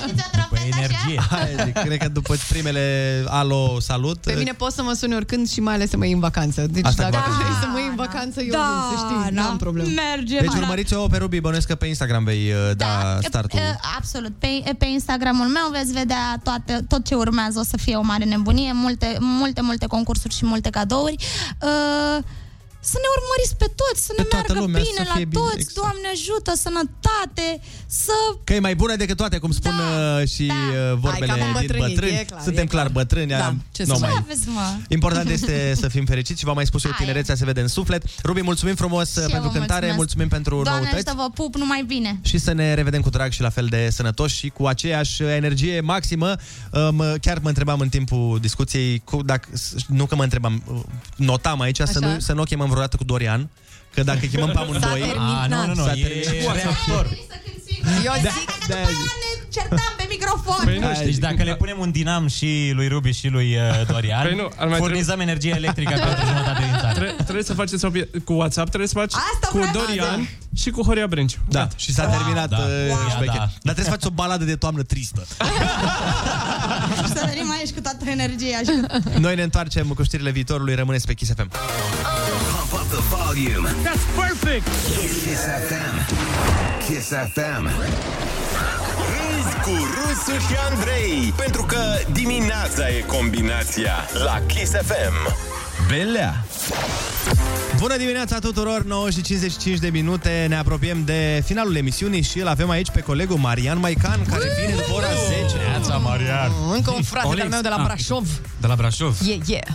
știți o trompetă așa? Hai, cred că după primele alo, salut. Pe mine poți să mă suni oricând și mai ales să mă iei în vacanță. Deci asta dacă vrei da, să mă iei în vacanță, eu da, vin, să știi, da. n-am problemă. Merge, deci urmăriți-o pe Ruby, bănuiesc că pe Instagram vei da, da startul. Absolut. Pe, pe Instagramul meu veți vedea toate, tot ce urmează. O să fie o mare nebunie, multe, multe, multe concursuri și multe cadouri. Uh, Să ne urmăriți pe toți, să ne pe meargă lumea, bine la bine, toți, exact. Doamne ajută, sănătate, să... Că e mai bună decât toate, cum spun da, și da. vorbele din bătrâni. bătrâni. Clar, Suntem clar, clar bătrâni. Da. Ce no, mai... aveți, mă? Important este să fim fericiți și v-am mai spus eu, tinerețea se vede în suflet. Ruby, mulțumim frumos și pentru cântare, mulțumesc. mulțumim pentru Doamne, noutăți. Doamne, să vă pup, numai bine. Și să ne revedem cu drag și la fel de sănătoși și cu aceeași energie maximă. Chiar mă întrebam în timpul discuției, cu, dacă, nu că mă întrebam, notam aici, să nu, să nu o chemăm vreodată cu Dorian, că dacă chemăm pe amândoi... S-a terminat. Nu, nu, nu, e reactor. Eu zic că ne certam pe microfon. Deci dacă le punem un dinam și lui Ruby și lui Dorian, furnizăm energie electrică pentru jumătate din țară. Trebuie să faceți cu WhatsApp, trebuie să faci cu Dorian și cu Horia Brenciu. Da, și s-a terminat. Dar trebuie să faci o baladă de toamnă tristă. Și să venim aici cu toată energia. Noi ne întoarcem cu știrile viitorului. Rămâneți pe Kiss F M. Pump up the volume. That's perfect. Kiss F M. Kiss F M. Râzi cu Rusu și Andrei, pentru că dimineața e combinația la Kiss F M. Velea. Bună dimineața tuturor, nouă și cincizeci și cinci de minute, ne apropiem de finalul emisiunii și îl avem aici pe colegul Marian Maican, care vine în ora zece. Neața, Marian. Încă un frate Olex. de-al meu de la Brașov. De la Brașov? Yeah, yeah.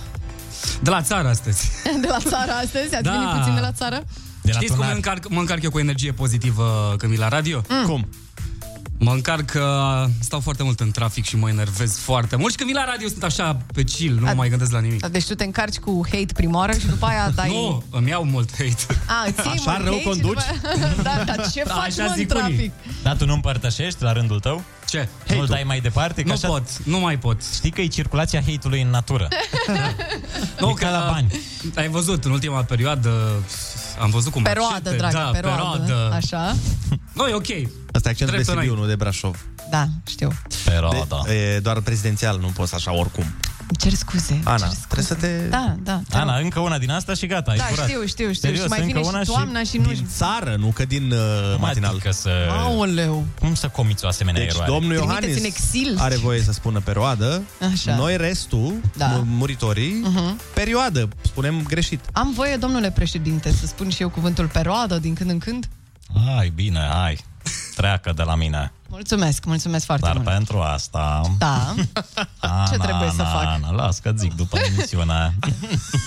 De la țară astăzi. De la țară astăzi? Ați da. venit puțin de la țară? De Știți la cum mă încarc, mă încarc eu cu energie pozitivă când vin la radio? Mm. Cum? Mă încarc că stau foarte mult în trafic și mă enervez foarte mult. Și când vin la radio sunt așa pe chill, nu a, mai gândesc la nimic. Deci tu te încarci cu hate prima oară și după aia dai... Nu, îmi iau mult hate. A, ții, așa rău conduci? După... Da, dar ce da, faci mă în trafic? Unii. Dar tu nu împărtășești la rândul tău? Ce? Nu-l dai mai departe? Că nu așa... pot, nu mai pot. Știi că e circulația hate-ului în natură. Nu, că la bani. Ai văzut, în ultima perioadă am văzut cum... Peroadă, dragă, da, peroadă. peroadă. Așa. Nu, e ok. Asta e accentul de Sibiu, nu de Brașov. Da, știu. Peroada. De, e doar prezidențial, nu poți așa oricum. Îmi cer scuze. Ana, cer scuze. trebuie să te... Da, da. Te Ana, încă una din asta și gata, ai curat. Da, știu, știu, știu. Serios, și mai vine și toamna și, și nu... Din țară, nu că din uh, matinal. Adică să... Aoleu. Cum să comiți o asemenea deci, eroare? Deci domnul Iohannis are voie să spună peroadă. Așa. Noi restul, da. muritorii, uh-huh. perioadă. Spunem greșit. Am voie, domnule președinte, să spun și eu cuvântul peroadă din când în când? Ai, bine, ai. Treacă de la mine. Mulțumesc, mulțumesc foarte Dar mult. Dar pentru asta... Da. Ana, ce trebuie Ana, să fac? Ana, las că zic după emisiunea.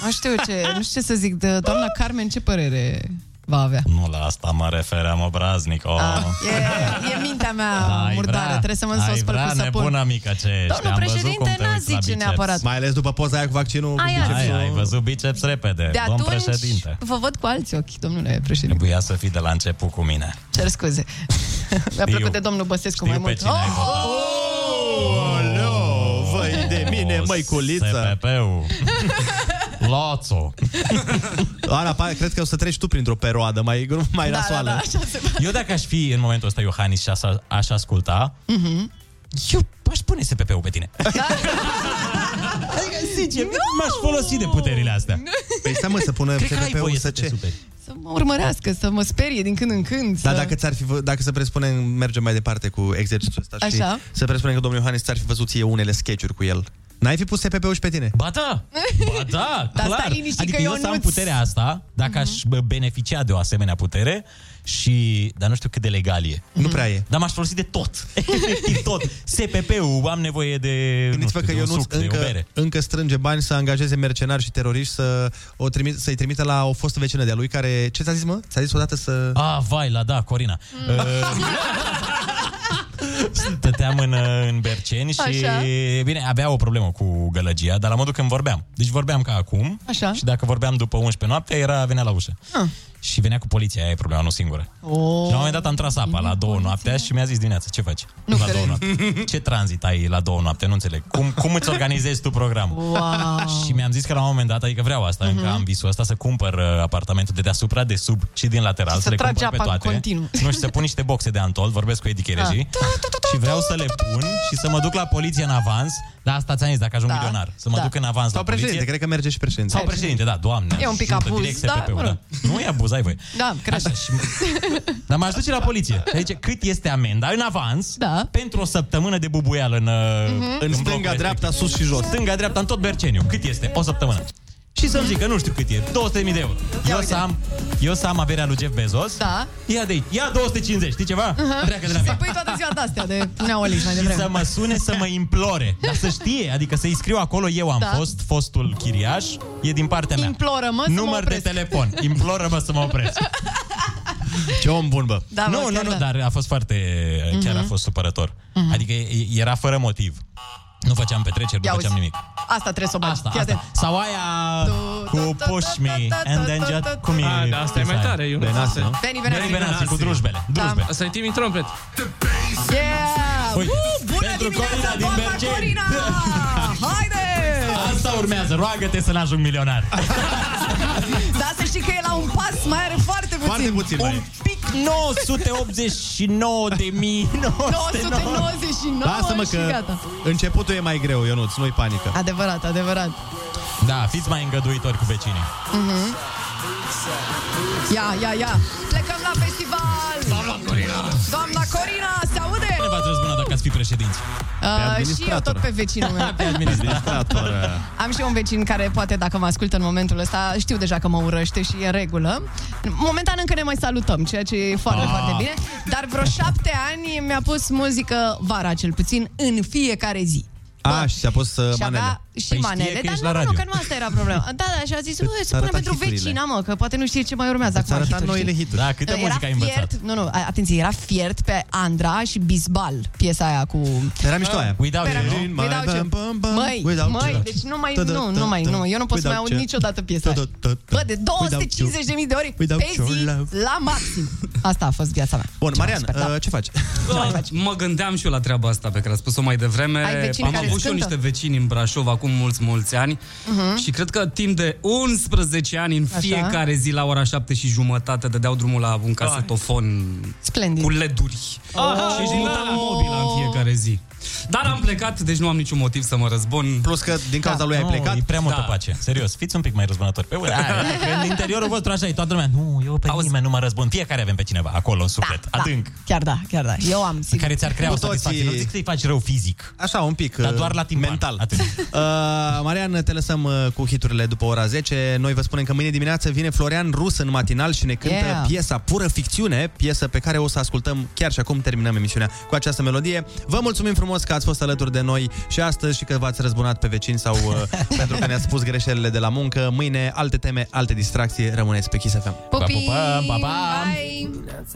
Nu știu ce, nu știu ce să zic. De, doamna Carmen, ce părere va avea? Nu, la asta mă refeream obraznic. O. A, e, e mintea mea da, murdară. Vrea, trebuie să mă însospăl cu săpun. Ai vrea nebună mică ce ești. Domnul președinte, n-a zice neapărat. Mai ales după poza aia cu vaccinul. Ai, cu ai, ai văzut biceps repede, de domn președinte. Vă văd cu alți ochi, domnule președinte. Trebuia să fii de la început cu mine. Cer scuze. Mi-a plăcut de domnul Băsescu mai mult. Oh! Oh! Vai de mine, măiculiță! S P P-ul! Lațo! Ana, cred că o să treci tu printr-o peroadă mai, mai da, nasoală. Da, da, Eu dacă aș fi în momentul ăsta Iohannis și aș asculta, mm-hmm. eu aș pune S P P-ul pe tine. Da? Adică, zice, no! m-aș folosi de puterile astea. Păi stai mă, să pună S P P-ul să ce? Să mă urmărească, să mă sperie din când în când. Dar să... dacă ți-ar fi v- dacă să presupunem, mergem mai departe cu exercițiul ăsta și Așa. să presupunem că domnul Iohannis ți-ar fi văzut ție unele sketch-uri cu el. N-ai fi pus S P P-ul și pe tine? Ba da! Ba da, clar! Dar adică eu să am puterea asta, dacă uh-huh. aș beneficia de o asemenea putere și... Dar nu știu cât de legal e. Nu prea e. Dar m-aș folosi de tot. Efectiv tot. S P P-ul, am nevoie de... Gândiți-vă că Ionuț încă, încă strânge bani să angajeze mercenari și teroriști să o trimit, să-i trimită la o fostă vecină de-a lui care... Ce ți-a zis, mă? Ți-a zis odată să... Ah, vai, la da, Corina. Mm. Uh... Stăteam în, în Berceni și, Așa. bine, avea o problemă cu gălăgia, dar la modul când vorbeam. Deci vorbeam ca acum Așa. și dacă vorbeam după unsprezece noaptea, era, venea la ușă. Ah. Și venea cu poliția, aia e problema, nu singură. Oh. Și la un moment dat am tras apa la două noaptea și mi-a zis dimineața, ce faci? Nu la două noapte. Ce tranzit ai la două noapte? Nu înțeleg. Cum, cum îți organizezi tu programul? Wow. Și mi-am zis că la un moment dat, adică vreau asta, uh-huh. încă am visul ăsta, să cumpăr apartamentul de deasupra, de sub și din lateral. Și să le cumpăr pe toate. Continuu. Nu, și să pun niște boxe de Untold, vorbesc cu Eddie Chereji. Și vreau să le pun și să mă duc la poliție în avans. Da, asta ți-am zis, dacă ajung da. milionar, să mă da. duc în avans Sau la poliție. Președinte, cred că merge și președinte. Sau președinte, da, doamne. E un pic abuz, da. Nu e abuz, ai voi. Da, cred. Dar m-aș duce la poliție. Zice, cât este amenda în avans da. pentru o săptămână de bubuială în, mm-hmm. în stânga, dreapta, sus și jos. Stânga, dreapta, în tot Berceniu. Cât este? O săptămână. Și să-mi zic că nu știu cât e, două sute de mii de euro. Eu să, am, eu să am averea lui Jeff Bezos. Da. Ia de aici, ia două sute cincizeci, știi ceva? Uh-huh. Și să pui toată ziua de-astea de neolic mai devreme. Și să mă sune să mă implore. Dar să știe, adică să-i scriu acolo, eu am da. fost, fostul chiriaș, e din partea mea. Imploră-mă să Număr de telefon, imploră-mă să mă opresc. Ce om bun, bă. Da, nu, nu, nu, da. dar a fost foarte, uh-huh. chiar a fost supărător. Uh-huh. Adică era fără motiv. Nu făceam petreceri, nu făceam nimic. Asta trebuie să o bagi. Asta, asta. Sau aia cu push me and then just... Cum e? A, da, asta e mai tare, Iunus. Beni Benassi cu drujbele. Drujbele. Asta e Timmy Trumpet. Yeah! Ui, uh, bună dimineața, doamna Corina! Haide! Asta urmează, roagă-te să-l ajung milionar. Dar să știi că e la un pas, mai are foarte puțin. Foarte puțin, mai Un pic nouă sute optzeci și nouă de mii nouă sute nouăzeci și nouă. Lasă-mă că începutul e mai greu, Ionuț, nu-i panică. Adevărat, adevărat. Da, fiți mai îngăduitori cu vecinii. Mhm. Ia, ia, ia. Plecăm la festival. Doamna Corina. Doamna Corina, se aude? haine v-ați răzbunat dacă ați fi președinți? Uh, și eu tot pe vecinul meu. Pe administrator. Am și eu un vecin care poate, dacă mă ascultă în momentul ăsta, știu deja că mă urăște și e în regulă. Momentan încă ne mai salutăm, ceea ce e foarte, ah. foarte bine. Dar vreo șapte ani mi-a pus muzică, vara cel puțin, în fiecare zi. A, și a pus uh, și manele. Și păi manele, dar nu, nu, că nu asta era problema. Da, da, și a zis, nu, să punem pentru hiturile. Vecina, mă, că poate nu știe ce mai urmează. Ați arătat hituri, noile hituri. Da, câtă era muzică ai învățat. Nu, nu, atenție, era Fiert pe Andra și Bisbal, piesa aia cu... Era mișto aia. Without you. Măi, măi, deci nu mai, nu, nu mai, nu. Eu nu pot să mai aud niciodată piesa aia. Bă, de două sute cincizeci de mii de ori pe zi, la maxim. Asta a fost viața mea. Bun, Marian, ce faci? Mă gândeam și eu la treaba asta pe care a spus-o mai devreme. Am avut și eu niște vecini în Brașov acum mulți, mulți ani, uh-huh. și cred că timp de unsprezece ani în Așa. Fiecare zi la ora șapte și jumătate dădeau drumul la un casetofon Splendid. Cu leduri. Oh, și își muta la mobila în fiecare zi. Dar am plecat, deci nu am niciun motiv să mă răzbun. Plus că din cauza da. Lui ai plecat. No, e prea mult da. Pace. Serios, fiți un pic mai răzbunători. Pe urmă, da. În interiorul vostru așa e toată lumea. Nu, eu pe Auzi. Nimeni nu mă răzbun. Fiecare avem pe cineva acolo în suflet, da, adânc. Da. Chiar da, chiar da. Eu am sigur. Care ți-ar crea o satisfacție. Nu zic că îi faci rău fizic. Așa, un pic. Dar doar la timp mental. Atât. uh, Marian, te lăsăm cu hiturile după ora zece. Noi vă spunem că mâine dimineață vine Florian Rus în matinal și ne cântă yeah. piesa Pură Ficțiune, piesă pe care o să ascultăm chiar și acum, terminăm emisiunea cu această melodie. Vă mulțumim frumos că ați fost alături de noi și astăzi și că v-ați răzbunat pe vecini sau uh, pentru că ne-ați spus greșelile de la muncă. Mâine alte teme, alte distracții. Rămâneți pe Kiss F M. Pupi! Pa, pa!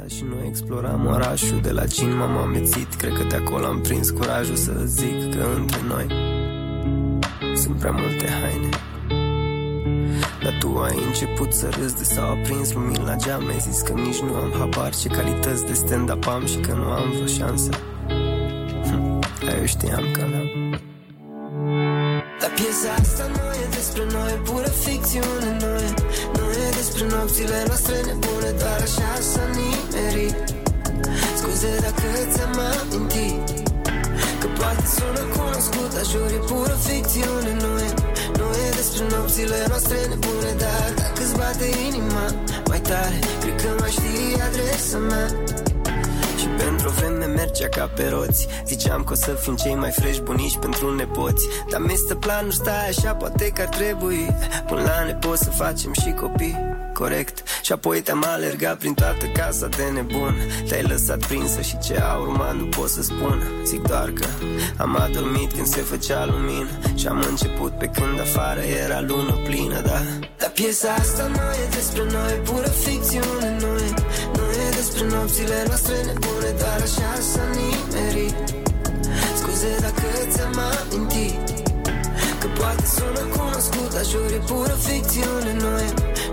Și noi exploram orașul, de la cin m-am amețit. Cred că de acolo am prins curajul să zic că între noi sunt prea multe haine. Dar tu ai început să râzi de s-au aprins lumini la geam. Mi-ai zis că nici nu am habar ce calități de stand-up am și că nu am vreo șansă. Dar eu știam că n-am. Dar piesa asta nu e despre noi, e pură ficțiune, nu e, nu e despre nopțile noastre nebune, doar așa s-a nimerit. Scuze dacă ți-am amintit că poate sună cunoscut, dar jur e pură ficțiune, nu e, nu e despre nopțile noastre nebune, dar dacă-ți bate inima mai tare, cred că mai știi adresa mea. Pentru o vreme mergea ca pe roți, ziceam că o să fim cei mai fresh bunici pentru nepoți. Dar mi-stă planul, stai așa, poate că ar trebui până la nepoți să facem și copii, corect? Și apoi te-am alergat prin toată casa de nebun, te-ai lăsat prinsă și ce a urmat nu pot să spun. Zic doar că am adormit când se făcea lumină și am început pe când afară era lună plină, da? Dar piesa asta nu e despre noi, e pură ficțiune, nu e, nu e despre nopțile noastre nebune, doar așa s-a nimerit. Scuze dacă ți-am amintit că poate sună cunoscut, dar jur e pură ficțiune, nu e,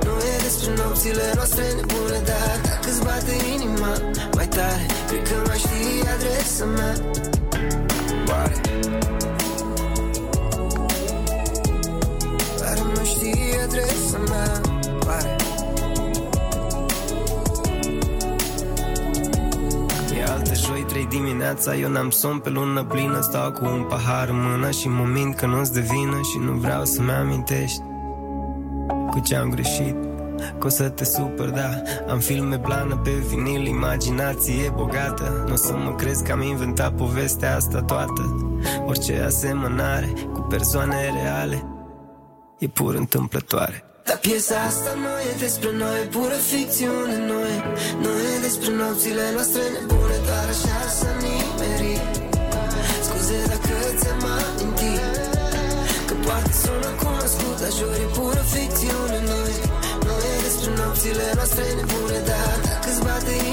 nu e despre nopțile noastre nebune, dar dacă-ți bate inima mai tare, cred că mai știi adresa mea. Pare Dar nu știi adresa mea. Pare Altă joi, trei dimineața, eu n-am somn pe lună plină. Stau cu un pahar în mână și mă mint că nu-ți devină. Și nu vreau să-mi amintești cu ce-am greșit, că o să te super, da. Am filme blană pe vinil, imaginație bogată. Nu o să mă crezi că am inventat povestea asta toată. Orice asemănare cu persoane reale e pur întâmplătoare. Dar piesa asta nu e despre noi, e pură ficțiune, nu e, nu e despre nopțile noastre nebune, doar așa s-a nimerit. Scuze dacă ți-am amintit că poate sună cunoscut, dar jur e pură ficțiune, nu e, nu e despre nopțile noastre nebune, dar dacă-ți bate